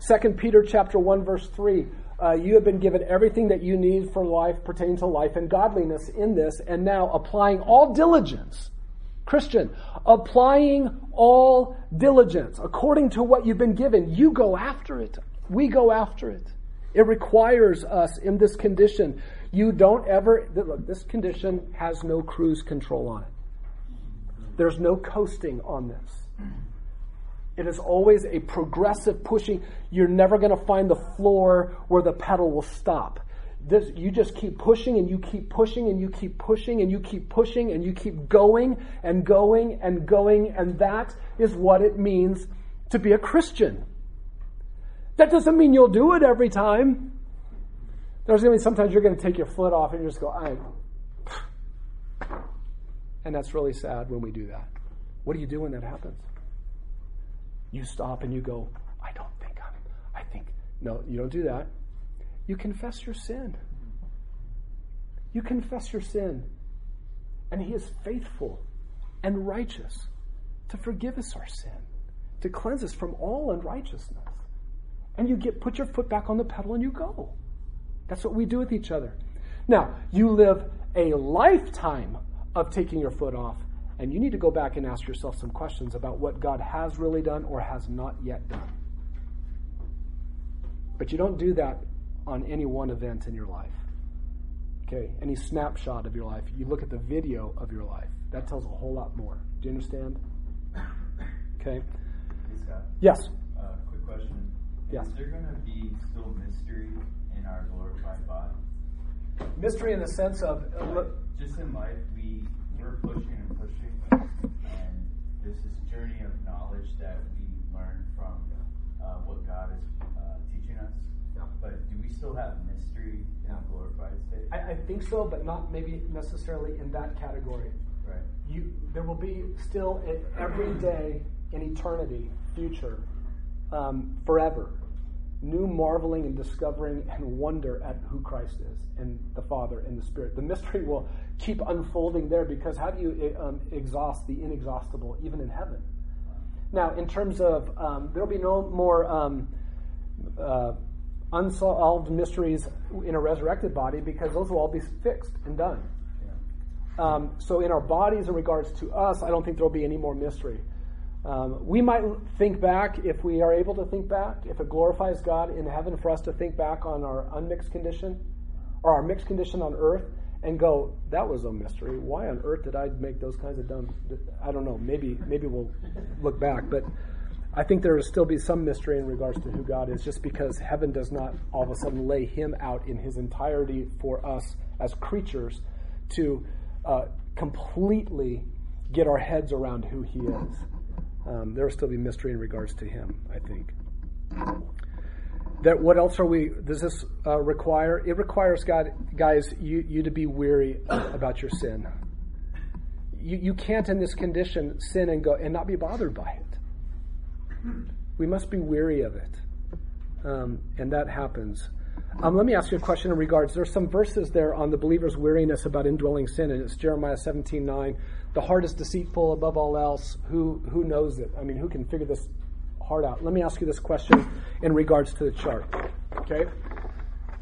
Second Peter chapter one, verse three. Uh, you have been given everything that you need for life, pertaining to life and godliness in this, and now applying all diligence. Christian, applying all diligence. According to what you've been given, you go after it. We go after it. It requires us in this condition. You don't ever, look, this condition has no cruise control on it. There's no coasting on this. It is always a progressive pushing. You're never going to find the floor where the pedal will stop. This, you just keep pushing and you keep pushing and you keep pushing and you keep pushing and you keep going and going and going. And that is what it means to be a Christian. That doesn't mean you'll do it every time. There's going to be sometimes you're going to take your foot off and you just go, I am. And that's really sad when we do that. What do you do when that happens? You stop and you go, I don't think I'm, I think, no, you don't do that. You confess your sin. You confess your sin. And He is faithful and righteous to forgive us our sin, to cleanse us from all unrighteousness. And you get put your foot back on the pedal and you go. That's what we do with each other. Now, you live a lifetime of taking your foot off, and you need to go back and ask yourself some questions about what God has really done or has not yet done. But you don't do that on any one event in your life. Okay, any snapshot of your life. You look at the video of your life. That tells a whole lot more. Do you understand? Okay. Hey, Scott. Yes. Uh, quick question. Yes. Is there going to be still mystery in our glorified body? Mystery in the sense of... Uh, just in life, we, we're pushing and pushing, and there's this journey of knowledge that we learn from uh, what God is uh, teaching us. Yeah. But do we still have mystery in a glorified state? I, I think so, but not maybe necessarily in that category. Right. You, there will be still an everyday, an eternity, future, um, forever, new marveling and discovering and wonder at who Christ is and the Father and the Spirit. The mystery will keep unfolding there, because how do you um, exhaust the inexhaustible even in heaven? Now, in terms of um, there will be no more um, uh, unsolved mysteries in a resurrected body, because those will all be fixed and done. Um, so in our bodies, in regards to us, I don't think there will be any more mystery. Um, we might think back, if we are able to think back, if it glorifies God in heaven for us to think back on our unmixed condition or our mixed condition on earth and go, that was a mystery. Why on earth did I make those kinds of dumb... I don't know. Maybe maybe we'll look back. But I think there will still be some mystery in regards to who God is, just because heaven does not all of a sudden lay him out in his entirety for us as creatures to uh, completely get our heads around who he is. Um, there will still be mystery in regards to him, I think. That what else are we? Does this uh, require? It requires, God, guys, you, you to be weary about your sin. You you can't in this condition sin and go and not be bothered by it. We must be weary of it, um, and that happens. Um, let me ask you a question in regards. There's some verses there on the believer's weariness about indwelling sin, and it's Jeremiah seventeen nine. The heart is deceitful above all else. Who who knows it? I mean, who can figure this heart out? Let me ask you this question in regards to the chart. Okay?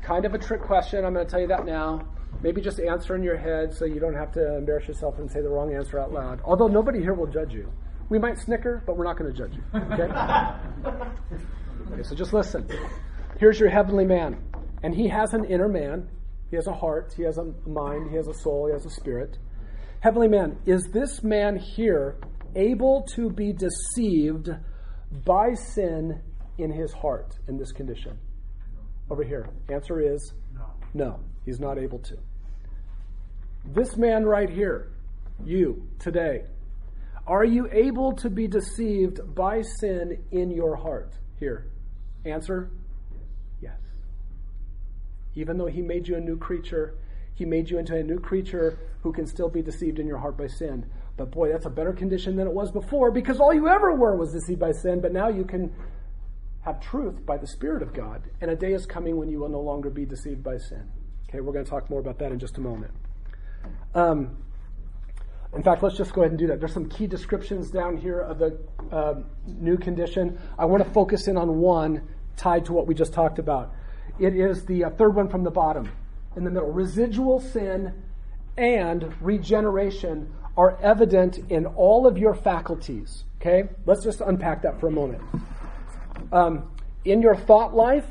Kind of a trick question. I'm going to tell you that now. Maybe just answer in your head so you don't have to embarrass yourself and say the wrong answer out loud. Although nobody here will judge you. We might snicker, but we're not going to judge you. Okay? Okay, so just listen. Here's your heavenly man. And he has an inner man. He has a heart. He has a mind. He has a soul. He has a spirit. Heavenly man, is this man here able to be deceived by sin in his heart in this condition? Over here. Answer is no. No, he's not able to. This man right here, you, today, are you able to be deceived by sin in your heart? Here. Answer? Yes. Even though he made you a new creature, he made you into a new creature who can still be deceived in your heart by sin. But boy, that's a better condition than it was before, because all you ever were was deceived by sin. But now you can have truth by the Spirit of God. And a day is coming when you will no longer be deceived by sin. Okay, we're going to talk more about that in just a moment. Um, in fact, let's just go ahead and do that. There's some key descriptions down here of the uh, new condition. I want to focus in on one tied to what we just talked about. It is the uh, third one from the bottom. In the middle, residual sin and regeneration are evident in all of your faculties. Okay, let's just unpack that for a moment. Um, in your thought life,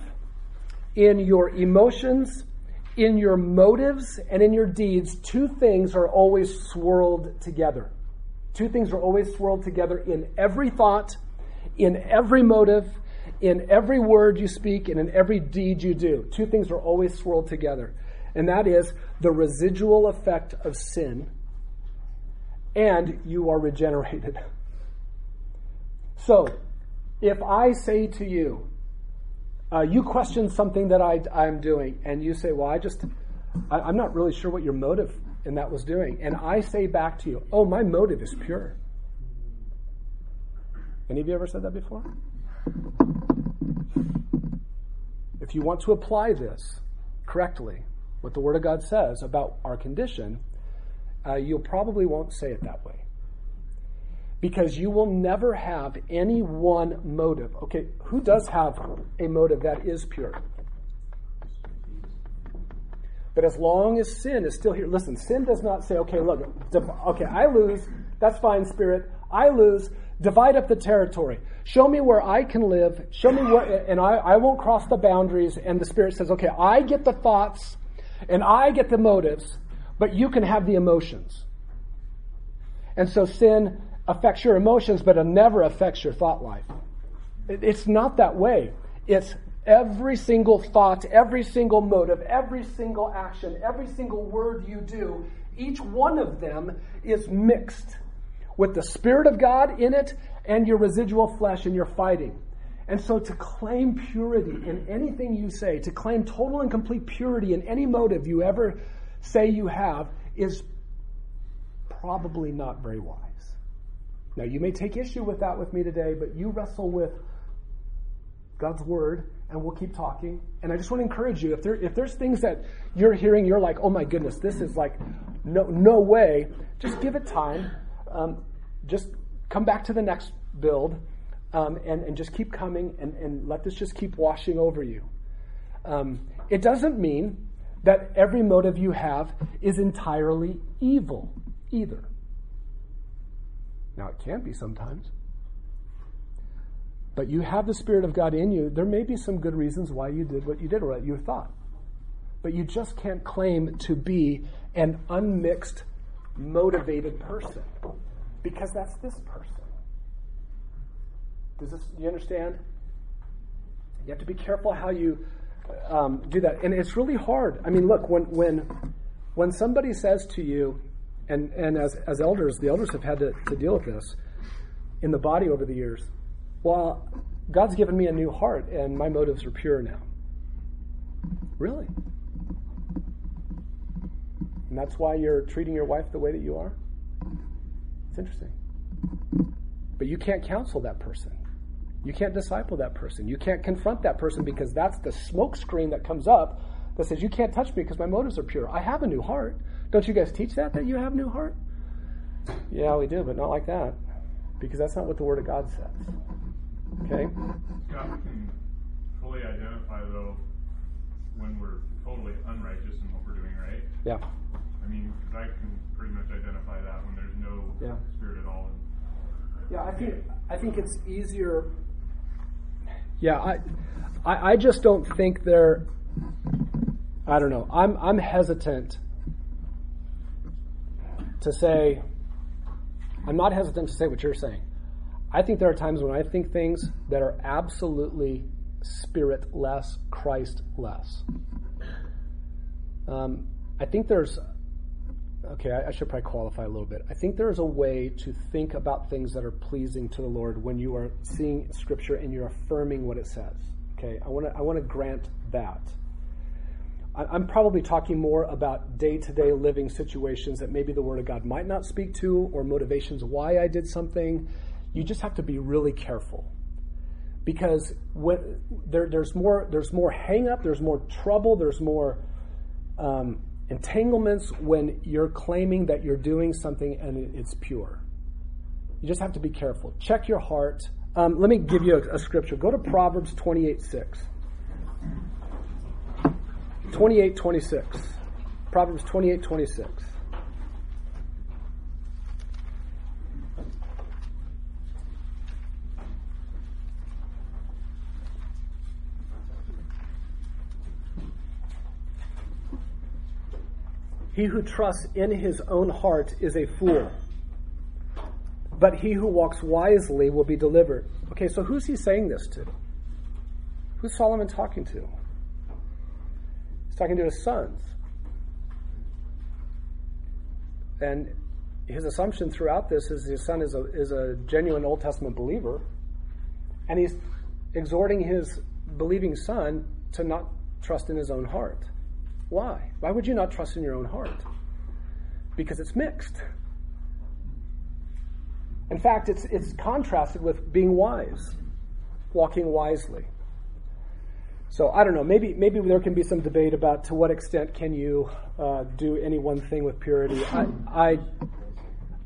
in your emotions, in your motives, and in your deeds, two things are always swirled together. Two things are always swirled together in every thought, in every motive, in every word you speak, and in every deed you do. Two things are always swirled together. And that is the residual effect of sin, and you are regenerated. So, if I say to you, uh, you question something that I, I'm doing, and you say, well, I just, I, I'm not really sure what your motive in that was doing. And I say back to you, oh, my motive is pure. Any of you ever said that before? If you want to apply this correctly, what the Word of God says about our condition, uh, you probably won't say it that way. Because you will never have any one motive. Okay, who does have a motive that is pure? But as long as sin is still here, listen, sin does not say, okay, look, okay, I lose, that's fine, Spirit, I lose, divide up the territory. Show me where I can live, show me where, and I, I won't cross the boundaries, and the Spirit says, okay, I get the thoughts, and I get the motives, but you can have the emotions. And so sin affects your emotions, but it never affects your thought life. It's not that way. It's every single thought, every single motive, every single action, every single word you do, each one of them is mixed with the Spirit of God in it and your residual flesh in your fighting. And so to claim purity in anything you say, to claim total and complete purity in any motive you ever say you have, is probably not very wise. Now, you may take issue with that with me today, but you wrestle with God's word, and we'll keep talking. And I just want to encourage you, if there if there's things that you're hearing, you're like, oh my goodness, this is like, no no way, just give it time. Um, just come back to the next build, um, and, and just keep coming, and, and let this just keep washing over you. Um, it doesn't mean that every motive you have is entirely evil either. Now, it can be sometimes. But you have the Spirit of God in you. There may be some good reasons why you did what you did or what you thought. But you just can't claim to be an unmixed, motivated person, because that's this person. Does this, you understand? You have to be careful how you um, do that. And it's really hard. I mean, look, when when when somebody says to you, and, and as, as elders, the elders have had to, to deal with this in the body over the years, well, God's given me a new heart and my motives are pure now. Really? And that's why you're treating your wife the way that you are? It's interesting. But you can't counsel that person. You can't disciple that person. You can't confront that person, because that's the smoke screen that comes up that says, you can't touch me because my motives are pure. I have a new heart. Don't you guys teach that, that you have a new heart? Yeah, we do, but not like that, because that's not what the Word of God says. Okay? Scott, we can fully identify, though, when we're totally unrighteous in what we're doing, right? Yeah. I mean, because I can pretty much identify that when there's no yeah. Spirit at all. In, right? Yeah, I think I think it's easier. Yeah, I, I I just don't think they're. I don't know. I'm I'm hesitant to say. I'm not hesitant to say what you're saying. I think there are times when I think things that are absolutely Spirit-less, Christ-less. Um, I think there's, okay, I, I should probably qualify a little bit. I think there's a way to think about things that are pleasing to the Lord when you are seeing Scripture and you're affirming what it says. Okay, I want to I want to grant that. I, I'm probably talking more about day-to-day living situations that maybe the Word of God might not speak to, or motivations why I did something. You just have to be really careful, because when, there, there's more there's more hang-up, there's more trouble, there's more um, entanglements when you're claiming that you're doing something and it, it's pure. You just have to be careful. Check your heart. Um, let me give you a, a scripture. Go to Proverbs twenty-eight six. twenty-eight twenty-six. Proverbs twenty-eight twenty-six. He who trusts in his own heart is a fool, but he who walks wisely will be delivered. Okay, so who's he saying this to? Who's Solomon talking to? He's talking to his sons. And his assumption throughout this is his son is a, is a genuine Old Testament believer, and he's exhorting his believing son to not trust in his own heart. Why? Why would you not trust in your own heart? Because it's mixed. In fact, it's it's contrasted with being wise, walking wisely. So I don't know. Maybe maybe there can be some debate about to what extent can you uh, do any one thing with purity. I, I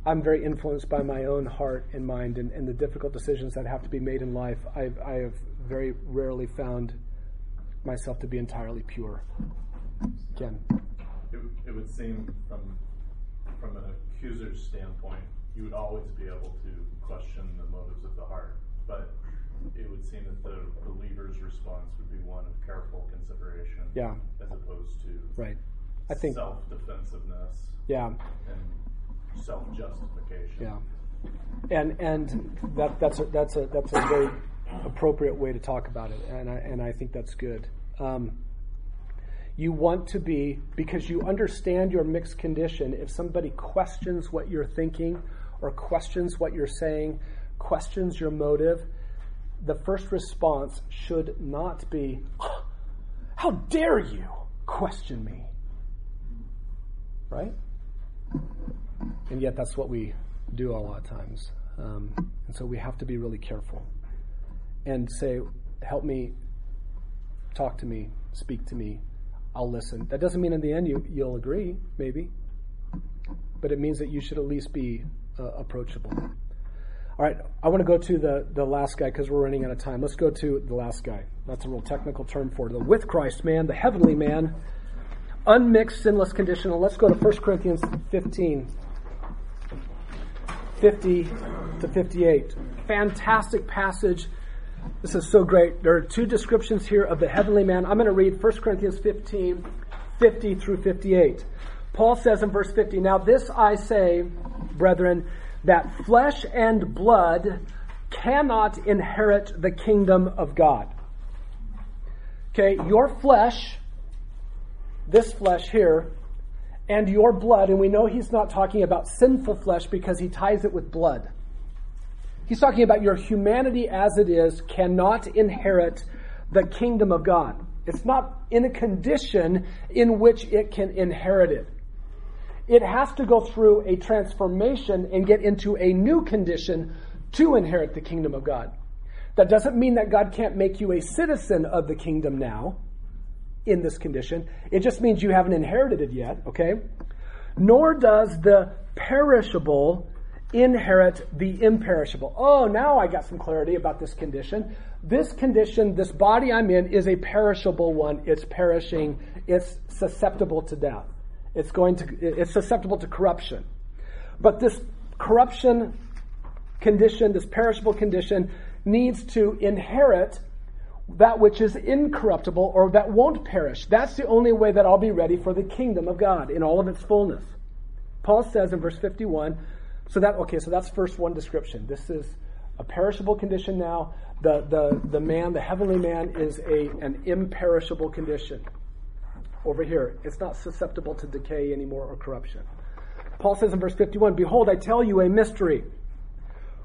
I'm very influenced by my own heart and mind, and, and the difficult decisions that have to be made in life. I I have very rarely found myself to be entirely pure. Again. It, it would seem from from an accuser's standpoint, you would always be able to question the motives of the heart, but it would seem that the believer's response would be one of careful consideration, yeah, as opposed to right. I think self-defensiveness, yeah, and self-justification. Yeah, And and that that's a, that's a that's a very appropriate way to talk about it, and I and I think that's good. Um, you want to be, because you understand your mixed condition, if somebody questions what you're thinking or questions what you're saying, questions your motive, the first response should not be, oh, how dare you question me? Right? And yet that's what we do a lot of times. Um, and so we have to be really careful and say, help me, talk to me, speak to me, I'll listen. That doesn't mean in the end you, you'll agree, maybe, but it means that you should at least be uh, approachable. All right, I want to go to the, the last guy because we're running out of time. Let's go to the last guy. That's a real technical term for it. The with Christ man, the heavenly man, unmixed, sinless, conditional. Let's go to First Corinthians fifteen, fifty to fifty-eight. Fantastic passage. This is so great. There are two descriptions here of the heavenly man. I'm going to read First Corinthians fifteen, fifty through fifty-eight. Paul says in verse fifty, now this I say, brethren, that flesh and blood cannot inherit the kingdom of God. Okay, your flesh, this flesh here, and your blood, and we know he's not talking about sinful flesh because he ties it with blood. He's talking about your humanity as it is cannot inherit the kingdom of God. It's not in a condition in which it can inherit it. It has to go through a transformation and get into a new condition to inherit the kingdom of God. That doesn't mean that God can't make you a citizen of the kingdom now in this condition. It just means you haven't inherited it yet, okay? Nor does the perishable inherit the imperishable. Oh, now I got some clarity about this condition. This condition, this body I'm in, is a perishable one. It's perishing. It's susceptible to death. It's going to, it's susceptible to corruption. But this corruption condition, this perishable condition, needs to inherit that which is incorruptible or that won't perish. That's the only way that I'll be ready for the kingdom of God in all of its fullness. Paul says in verse fifty-one, so that, okay, so that's first one description. This is a perishable condition now. The, the, the man, the heavenly man, is a, an imperishable condition. Over here, it's not susceptible to decay anymore or corruption. Paul says in verse fifty-one, behold, I tell you a mystery.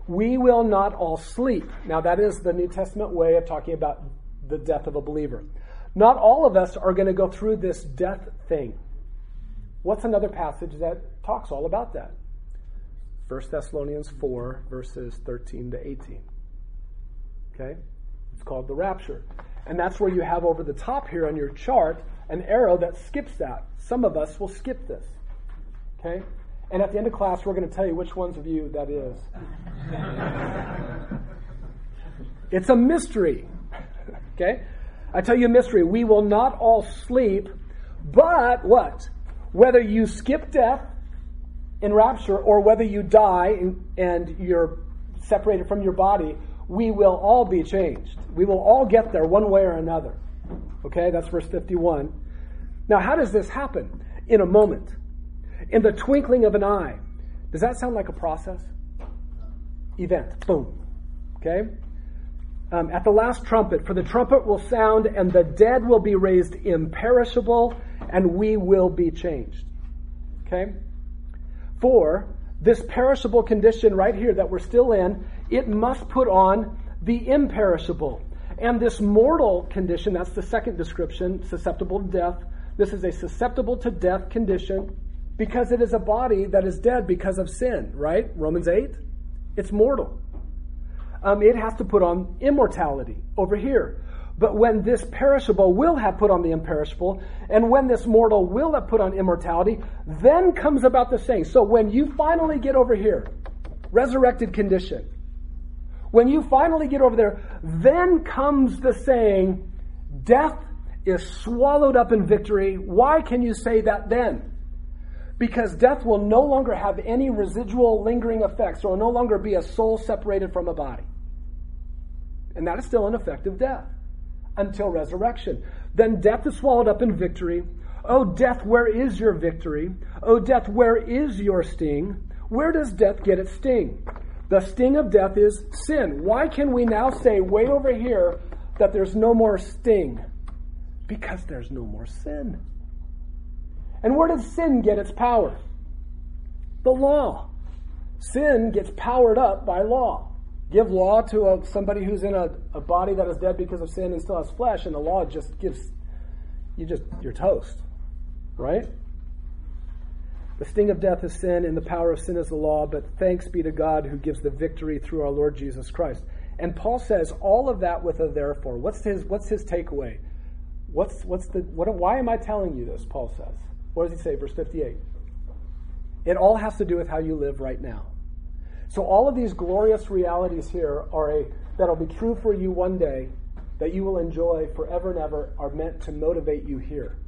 We will not all sleep. Now that is the New Testament way of talking about the death of a believer. Not all of us are going to go through this death thing. What's another passage that talks all about that? First Thessalonians four, verses thirteen to eighteen. Okay? It's called the rapture. And that's where you have over the top here on your chart an arrow that skips that. Some of us will skip this. Okay? And at the end of class, we're going to tell you which ones of you that is. It's a mystery. Okay? I tell you a mystery. We will not all sleep, but what? Whether you skip death in rapture or whether you die and, and you're separated from your body, we will all be changed. We will all get there one way or another. Okay, that's verse fifty-one. Now, how does this happen? In a moment. In the twinkling of an eye. Does that sound like a process? Event. Boom. Okay? Um, at the last trumpet, for the trumpet will sound and the dead will be raised imperishable and we will be changed. Okay? For this perishable condition right here that we're still in, it must put on the imperishable. And this mortal condition, that's the second description, susceptible to death. This is a susceptible to death condition because it is a body that is dead because of sin, right? Romans eight, it's mortal. Um, it has to put on immortality over here. But when this perishable will have put on the imperishable, and when this mortal will have put on immortality, then comes about the saying. So when you finally get over here, resurrected condition, when you finally get over there, then comes the saying, death is swallowed up in victory. Why can you say that then? Because death will no longer have any residual lingering effects, or will no longer be a soul separated from a body. And that is still an effect of death until resurrection. Then death is swallowed up in victory. Oh, death, where is your victory? Oh, death, where is your sting? Where does death get its sting? The sting of death is sin. Why can we now say way over here that there's no more sting? Because there's no more sin. And where does sin get its power? The law. Sin gets powered up by law. Give law to a, somebody who's in a, a body that is dead because of sin and still has flesh, and the law just gives you just you're toast, right? The sting of death is sin, and the power of sin is the law, but thanks be to God who gives the victory through our Lord Jesus Christ. And Paul says all of that with a therefore. What's his what's his takeaway? What's what's the what why am I telling you this, Paul says? What does he say, verse fifty-eight? It all has to do with how you live right now. So all of these glorious realities here are a that'll be true for you one day, that you will enjoy forever and ever, are meant to motivate you here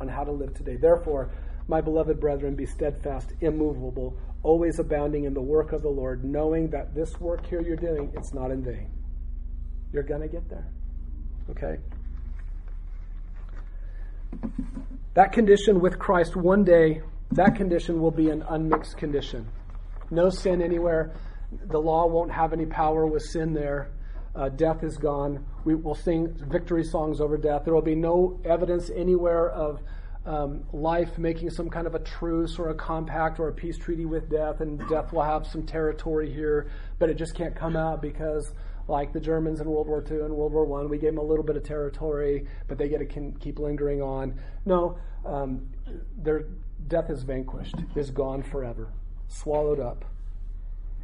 on how to live today. Therefore, my beloved brethren, be steadfast, immovable, always abounding in the work of the Lord, knowing that this work here you're doing, it's not in vain. You're going to get there. Okay? That condition with Christ one day, that condition will be an unmixed condition. No sin anywhere. The law won't have any power with sin there. Uh, death is gone. We will sing victory songs over death. There will be no evidence anywhere of um, life making some kind of a truce or a compact or a peace treaty with death, and death will have some territory here, but it just can't come out because, like the Germans in World War Two and World War One, we gave them a little bit of territory, but they get to can keep lingering on. No, um, their death is vanquished, is gone forever, swallowed up.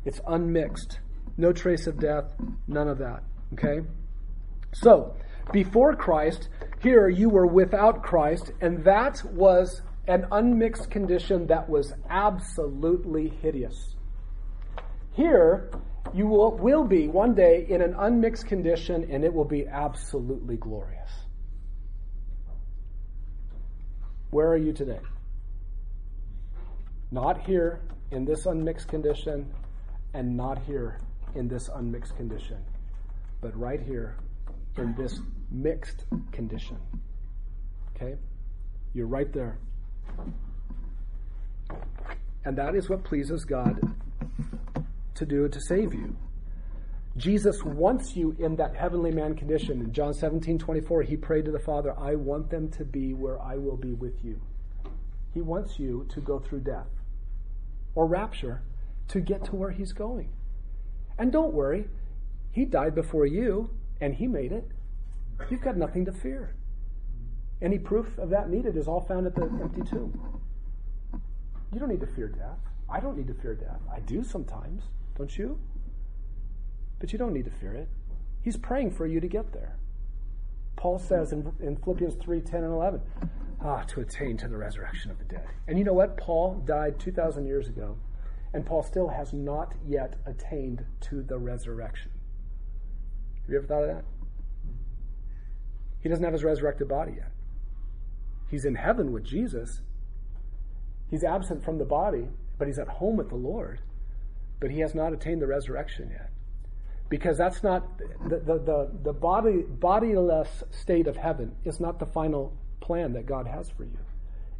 It's unmixed. No trace of death, none of that, okay? So, before Christ, here you were without Christ, and that was an unmixed condition that was absolutely hideous. Here, you will, will be one day in an unmixed condition, and it will be absolutely glorious. Where are you today? Not here in this unmixed condition, and not here in this unmixed condition, but right here in this mixed condition. Okay? You're right there. And that is what pleases God to do, to save you. Jesus wants you in that heavenly man condition. In John seventeen twenty-four, he prayed to the Father, I want them to be where I will be with you. He wants you to go through death or rapture to get to where he's going. And don't worry, he died before you, and he made it. You've got nothing to fear. Any proof of that needed is all found at the empty tomb. You don't need to fear death. I don't need to fear death. I do sometimes, don't you? But you don't need to fear it. He's praying for you to get there. Paul says in, in Philippians three ten and eleven, ah, to attain to the resurrection of the dead. And you know what? Paul died two thousand years ago. And Paul still has not yet attained to the resurrection. Have you ever thought of that? He doesn't have his resurrected body yet. He's in heaven with Jesus. He's absent from the body, but he's at home with the Lord. But he has not attained the resurrection yet. Because that's not, the, the, the, the body, bodiless state of heaven is not the final plan that God has for you.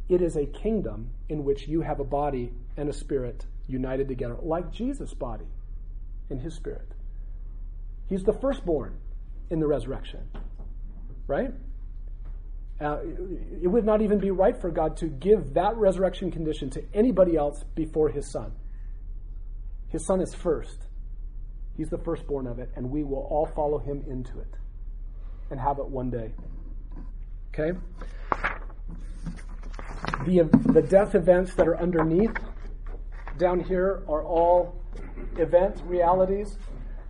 It is a kingdom in which you have a body and a spirit united together, like Jesus' body and his spirit. He's the firstborn in the resurrection, right? Uh, it would not even be right for God to give that resurrection condition to anybody else before his son. His son is first. He's the firstborn of it, and we will all follow him into it and have it one day. Okay? The, the death events that are underneath down here are all event realities.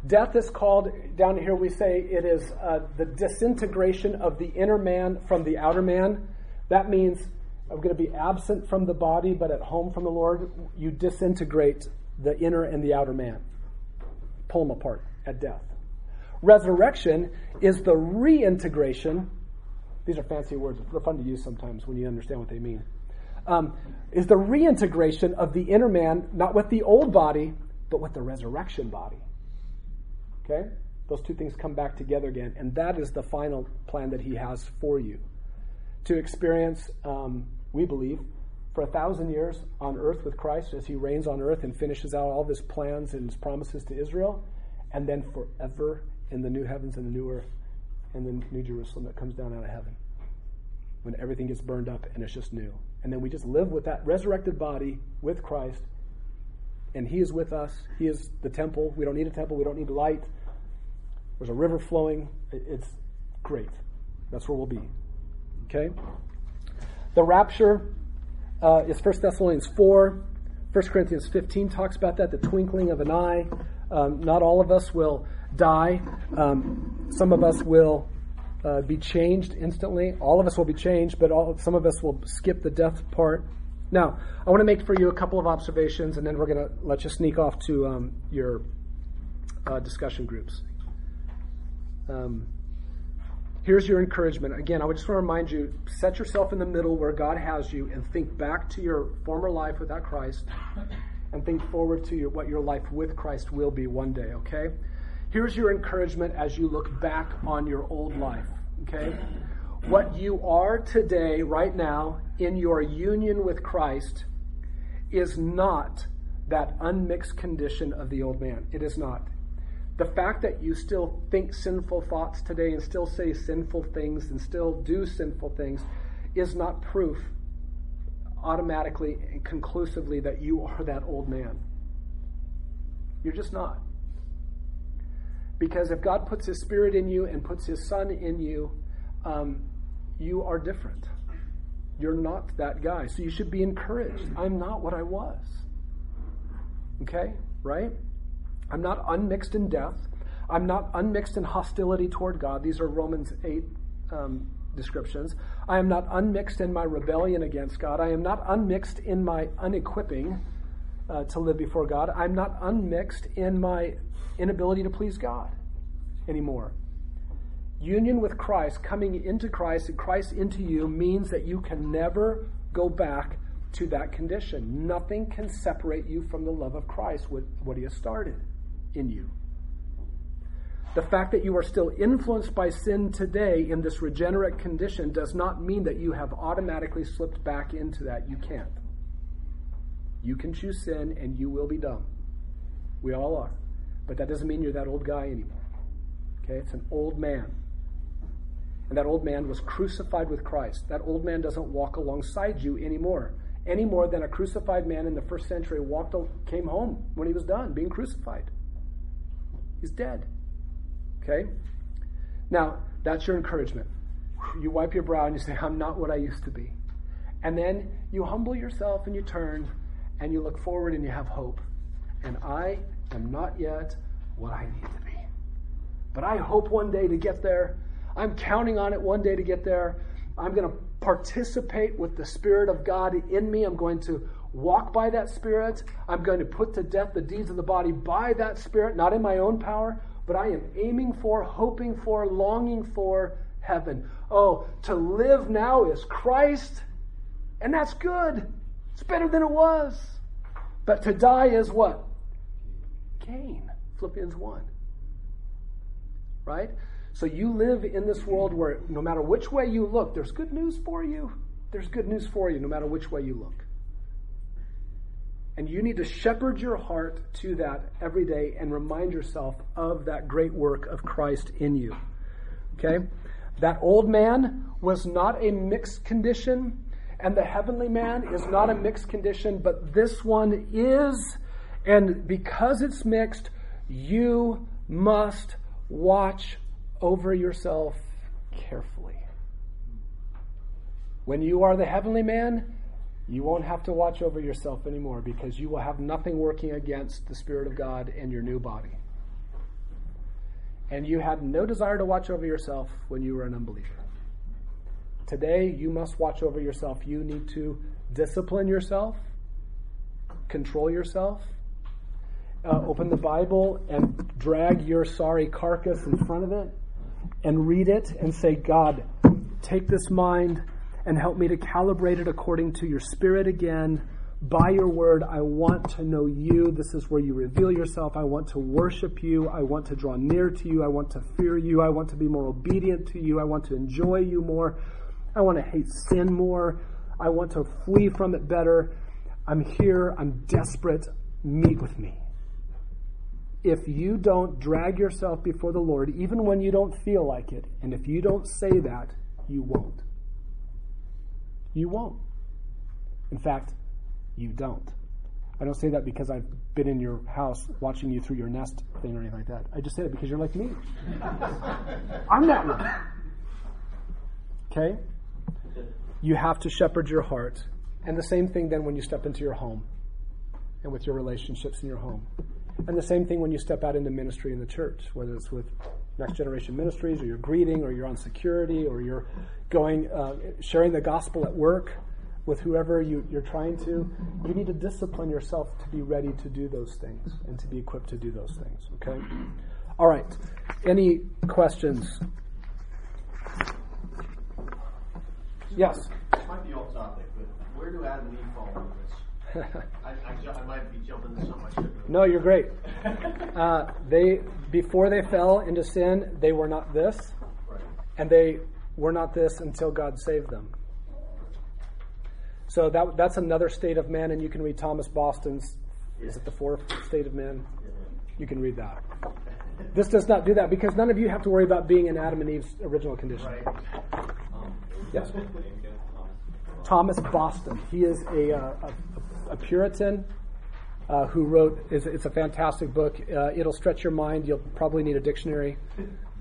Death is called, down here we say it is uh, the disintegration of the inner man from the outer man. That means I'm going to be absent from the body, but at home from the Lord. You disintegrate the inner and the outer man. Pull them apart at death. Resurrection is the reintegration. These are fancy words. They're fun to use sometimes when you understand what they mean. Um, is the reintegration of the inner man, not with the old body, but with the resurrection body. Okay? Those two things come back together again, and that is the final plan that he has for you. To experience, um, we believe, for a thousand years on earth with Christ as he reigns on earth and finishes out all of his plans and his promises to Israel, and then forever in the new heavens and the new earth and the new Jerusalem that comes down out of heaven when everything gets burned up and it's just new. And then we just live with that resurrected body with Christ, and he is with us. He is the temple. We don't need a temple. We don't need light. There's a river flowing. It's great. That's where we'll be. Okay? The rapture uh, is First Thessalonians four. First Corinthians fifteen talks about that, the twinkling of an eye. Um, not all of us will die. Um, some of us will uh, be changed instantly. All of us will be changed, but all, some of us will skip the death part. Now, I want to make for you a couple of observations, and then we're going to let you sneak off to um, your uh, discussion groups. Um, here's your encouragement. Again, I would just want to remind you, set yourself in the middle where God has you and think back to your former life without Christ and think forward to your, what your life with Christ will be one day, okay? Here's your encouragement as you look back on your old life, okay? What you are today, right now, in your union with Christ is not that unmixed condition of the old man. It is not. The fact that you still think sinful thoughts today and still say sinful things and still do sinful things is not proof automatically and conclusively that you are that old man. You're just not. Because if God puts his Spirit in you and puts his Son in you, um, you are different. You're not that guy. So you should be encouraged. I'm not what I was. Okay? Right? I'm not unmixed in death. I'm not unmixed in hostility toward God. These are Romans eight um, descriptions. I am not unmixed in my rebellion against God. I am not unmixed in my unequipping uh, to live before God. I'm not unmixed in my inability to please God anymore. Union with Christ, coming into Christ and Christ into you, means that you can never go back to that condition. Nothing can separate you from the love of Christ, with what he has started in you. The fact that you are still influenced by sin today in this regenerate condition does not mean that you have automatically slipped back into that. You can't. You can choose sin and you will be dumb. We all are. But that doesn't mean you're that old guy anymore. Okay? It's an old man. And that old man was crucified with Christ. That old man doesn't walk alongside you anymore. Any more than a crucified man in the first century walked, came home when he was done being crucified. He's dead. Okay? Now, that's your encouragement. You wipe your brow and you say, I'm not what I used to be. And then you humble yourself and you turn and you look forward and you have hope. And I am not yet what I need to be. But I hope one day to get there. I'm counting on it one day to get there. I'm going to participate with the Spirit of God in me. I'm going to walk by that Spirit. I'm going to put to death the deeds of the body by that Spirit, not in my own power, but I am aiming for, hoping for, longing for heaven. Oh, to live now is Christ, and that's good. It's better than it was. But to die is what? Gain. Philippians one. Right? So you live in this world where no matter which way you look, there's good news for you. There's good news for you no matter which way you look. And you need to shepherd your heart to that every day and remind yourself of that great work of Christ in you. Okay? That old man was not a mixed condition, and the heavenly man is not a mixed condition, but this one is, and because it's mixed, you must watch over yourself carefully. When you are the heavenly man, you won't have to watch over yourself anymore because you will have nothing working against the Spirit of God in your new body. And you had no desire to watch over yourself when you were an unbeliever. Today, you must watch over yourself. You need to discipline yourself, control yourself, Uh, open the Bible and drag your sorry carcass in front of it and read it and say, God, take this mind and help me to calibrate it according to your Spirit again. By your word, I want to know you. This is where you reveal yourself. I want to worship you. I want to draw near to you. I want to fear you. I want to be more obedient to you. I want to enjoy you more. I want to hate sin more. I want to flee from it better. I'm here. I'm desperate. Meet with me. If you don't drag yourself before the Lord, even when you don't feel like it, and if you don't say that, you won't. You won't. In fact, you don't. I don't say that because I've been in your house watching you through your nest thing or anything like that. I just say it because you're like me. I'm that one. Okay? You have to shepherd your heart. And the same thing then when you step into your home and with your relationships in your home. And the same thing when you step out into ministry in the church, whether it's with Next Generation Ministries or you're greeting or you're on security or you're going uh, sharing the gospel at work with whoever you, you're trying to. You need to discipline yourself to be ready to do those things and to be equipped to do those things, okay? All right, any questions? Yes? It might be off topic, but where do Adam and Eve fall in this? I, I, I might be jumping to so much. No, you're great. Uh, they before they fell into sin, they were not this, right. And they were not this until God saved them. So that that's another state of man, and you can read Thomas Boston's. Yeah. Is it the fourth state of man? Yeah. You can read that. This does not do that because none of you have to worry about being in Adam and Eve's original condition. Right. Um, yes. Thomas Boston. He is a, uh, a, a Puritan uh, who wrote, it's, it's a fantastic book. Uh, it'll stretch your mind. You'll probably need a dictionary.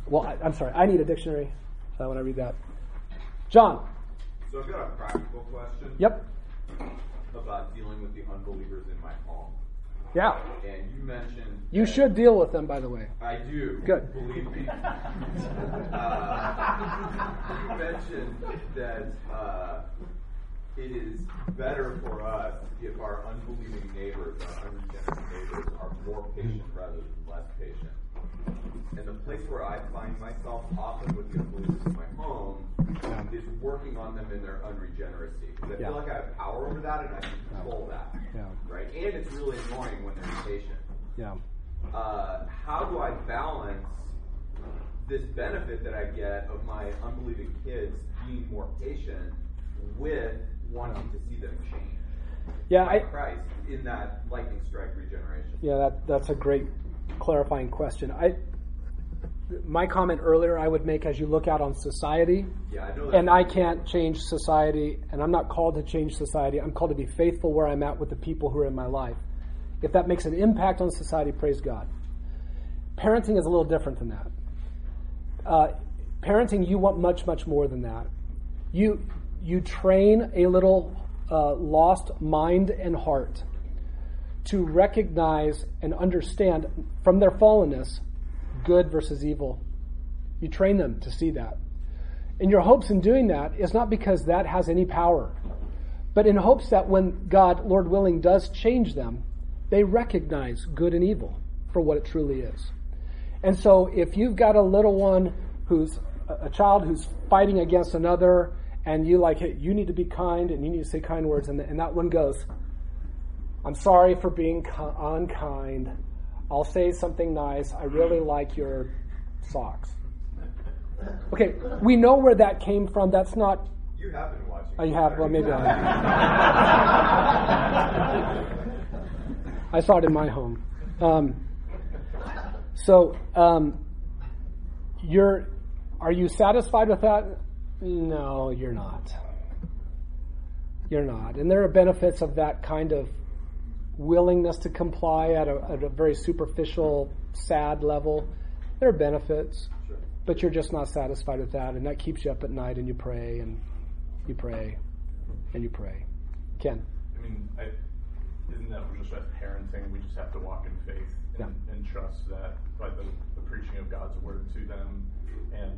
Well, I, I'm sorry, I need a dictionary uh, when I read that. John. So I've got a practical question. Yep. About dealing with the unbelievers in my home. Yeah. And you mentioned... You should deal with them, by the way. I do. Good. Believe me. uh, you mentioned that... Uh, it is better for us if our unbelieving neighbors, our unregenerate neighbors, are more patient rather than less patient. And the place where I find myself often with the unbelievers in my home is working on them in their unregeneracy. Because I yeah. feel like I have power over that and I can control that. Yeah. Right? And it's really annoying when they're impatient. Yeah. Uh, how do I balance this benefit that I get of my unbelieving kids being more patient with wanting to see them change. Yeah, I, Christ in that lightning strike regeneration. Yeah, that, that's a great clarifying question. I, my comment earlier I would make as you look out on society, yeah, I know that and I can't change society, and I'm not called to change society. I'm called to be faithful where I'm at with the people who are in my life. If that makes an impact on society, praise God. Parenting is a little different than that. Uh, parenting, you want much, much more than that. You... You train a little uh, lost mind and heart to recognize and understand from their fallenness good versus evil. You train them to see that. And your hopes in doing that is not because that has any power, but in hopes that when God, Lord willing, does change them, they recognize good and evil for what it truly is. And so if you've got a little one who's a child who's fighting against another, and you like, hey, you need to be kind, and you need to say kind words, and, the, and that one goes, I'm sorry for being co- unkind. I'll say something nice. I really like your socks. Okay, we know where that came from. That's not... You have been watching. I have, well, maybe I have. I saw it in my home. Um, so, um, you're, are you satisfied with that? No, you're not. You're not. And there are benefits of that kind of willingness to comply at a, at a very superficial, sad level. There are benefits, sure. But you're just not satisfied with that, and that keeps you up at night, and you pray, and you pray, and you pray. Ken? I mean, I, isn't that just that parenting? We just have to walk in faith and, yeah. and trust that by the, the preaching of God's word to them, and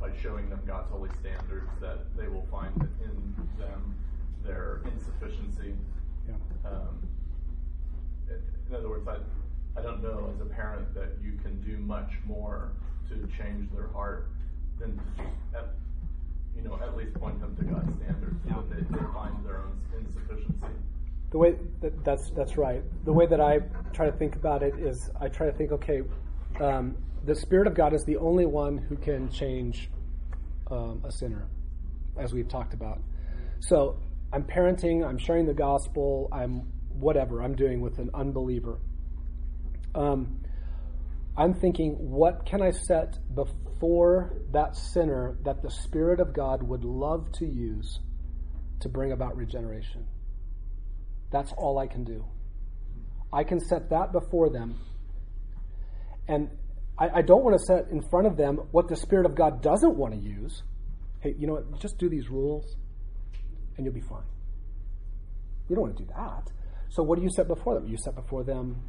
by showing them God's holy standards, that they will find in them their insufficiency. Yeah. Um, in other words, I, I don't know as a parent that you can do much more to change their heart than at, you know, at least point them to God's standards so yeah. that they, they find their own insufficiency. The way that, that's that's right. The way that I try to think about it is I try to think, okay, um, the Spirit of God is the only one who can change um, a sinner, as we've talked about. So I'm parenting, I'm sharing the gospel, I'm whatever I'm doing with an unbeliever. Um, I'm thinking, what can I set before that sinner that the Spirit of God would love to use to bring about regeneration? That's all I can do. I can set that before them. And I, I don't want to set in front of them what the Spirit of God doesn't want to use. Hey, you know what? Just do these rules and you'll be fine. You don't want to do that. So what do you set before them? You set before them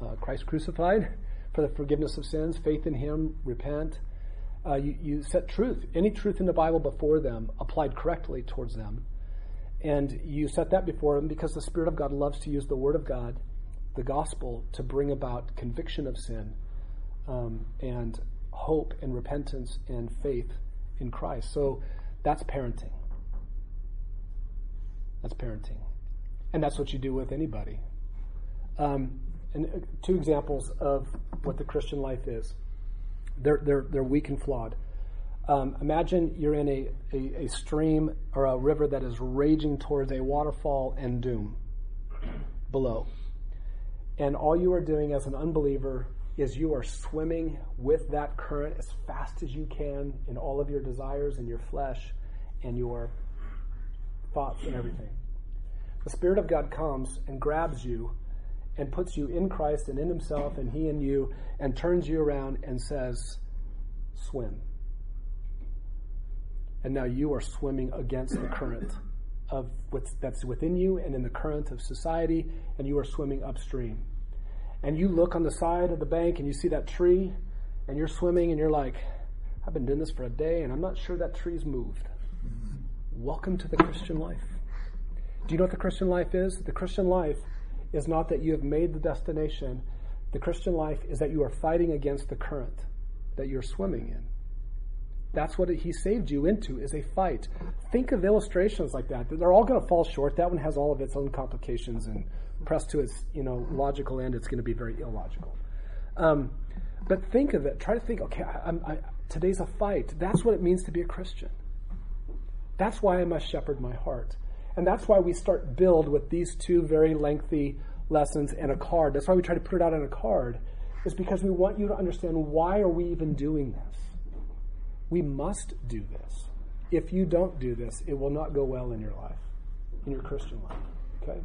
uh, Christ crucified for the forgiveness of sins, faith in him, repent. Uh, you, you set truth, any truth in the Bible before them, applied correctly towards them. And you set that before them because the Spirit of God loves to use the Word of God, the gospel, to bring about conviction of sin um, and hope and repentance and faith in Christ. So that's parenting. That's parenting. And that's what you do with anybody. Um, and two examples of what the Christian life is. They're they're they're weak and flawed. Um, imagine you're in a, a, a stream or a river that is raging towards a waterfall and doom below. And all you are doing as an unbeliever is you are swimming with that current as fast as you can in all of your desires and your flesh and your thoughts and everything. The Spirit of God comes and grabs you and puts you in Christ and in himself and he in you and turns you around and says, swim. And now you are swimming against the current of what's that's within you and in the current of society, and you are swimming upstream. And you look on the side of the bank and you see that tree and you're swimming and you're like, I've been doing this for a day and I'm not sure that tree's moved. Welcome to the Christian life. Do you know what the Christian life is? The Christian life is not that you have made the destination. The Christian life is that you are fighting against the current that you're swimming in. That's what he saved you into, is a fight. Think of illustrations like that. They're all going to fall short. That one has all of its own complications, and pressed to its you know logical end, it's going to be very illogical. Um, but think of it. Try to think, okay, I'm, I, today's a fight. That's what it means to be a Christian. That's why I must shepherd my heart. And that's why we start build with these two very lengthy lessons and a card. That's why we try to put it out on a card, is because we want you to understand, why are we even doing this? We must do this. If you don't do this, it will not go well in your life, in your Christian life. Okay?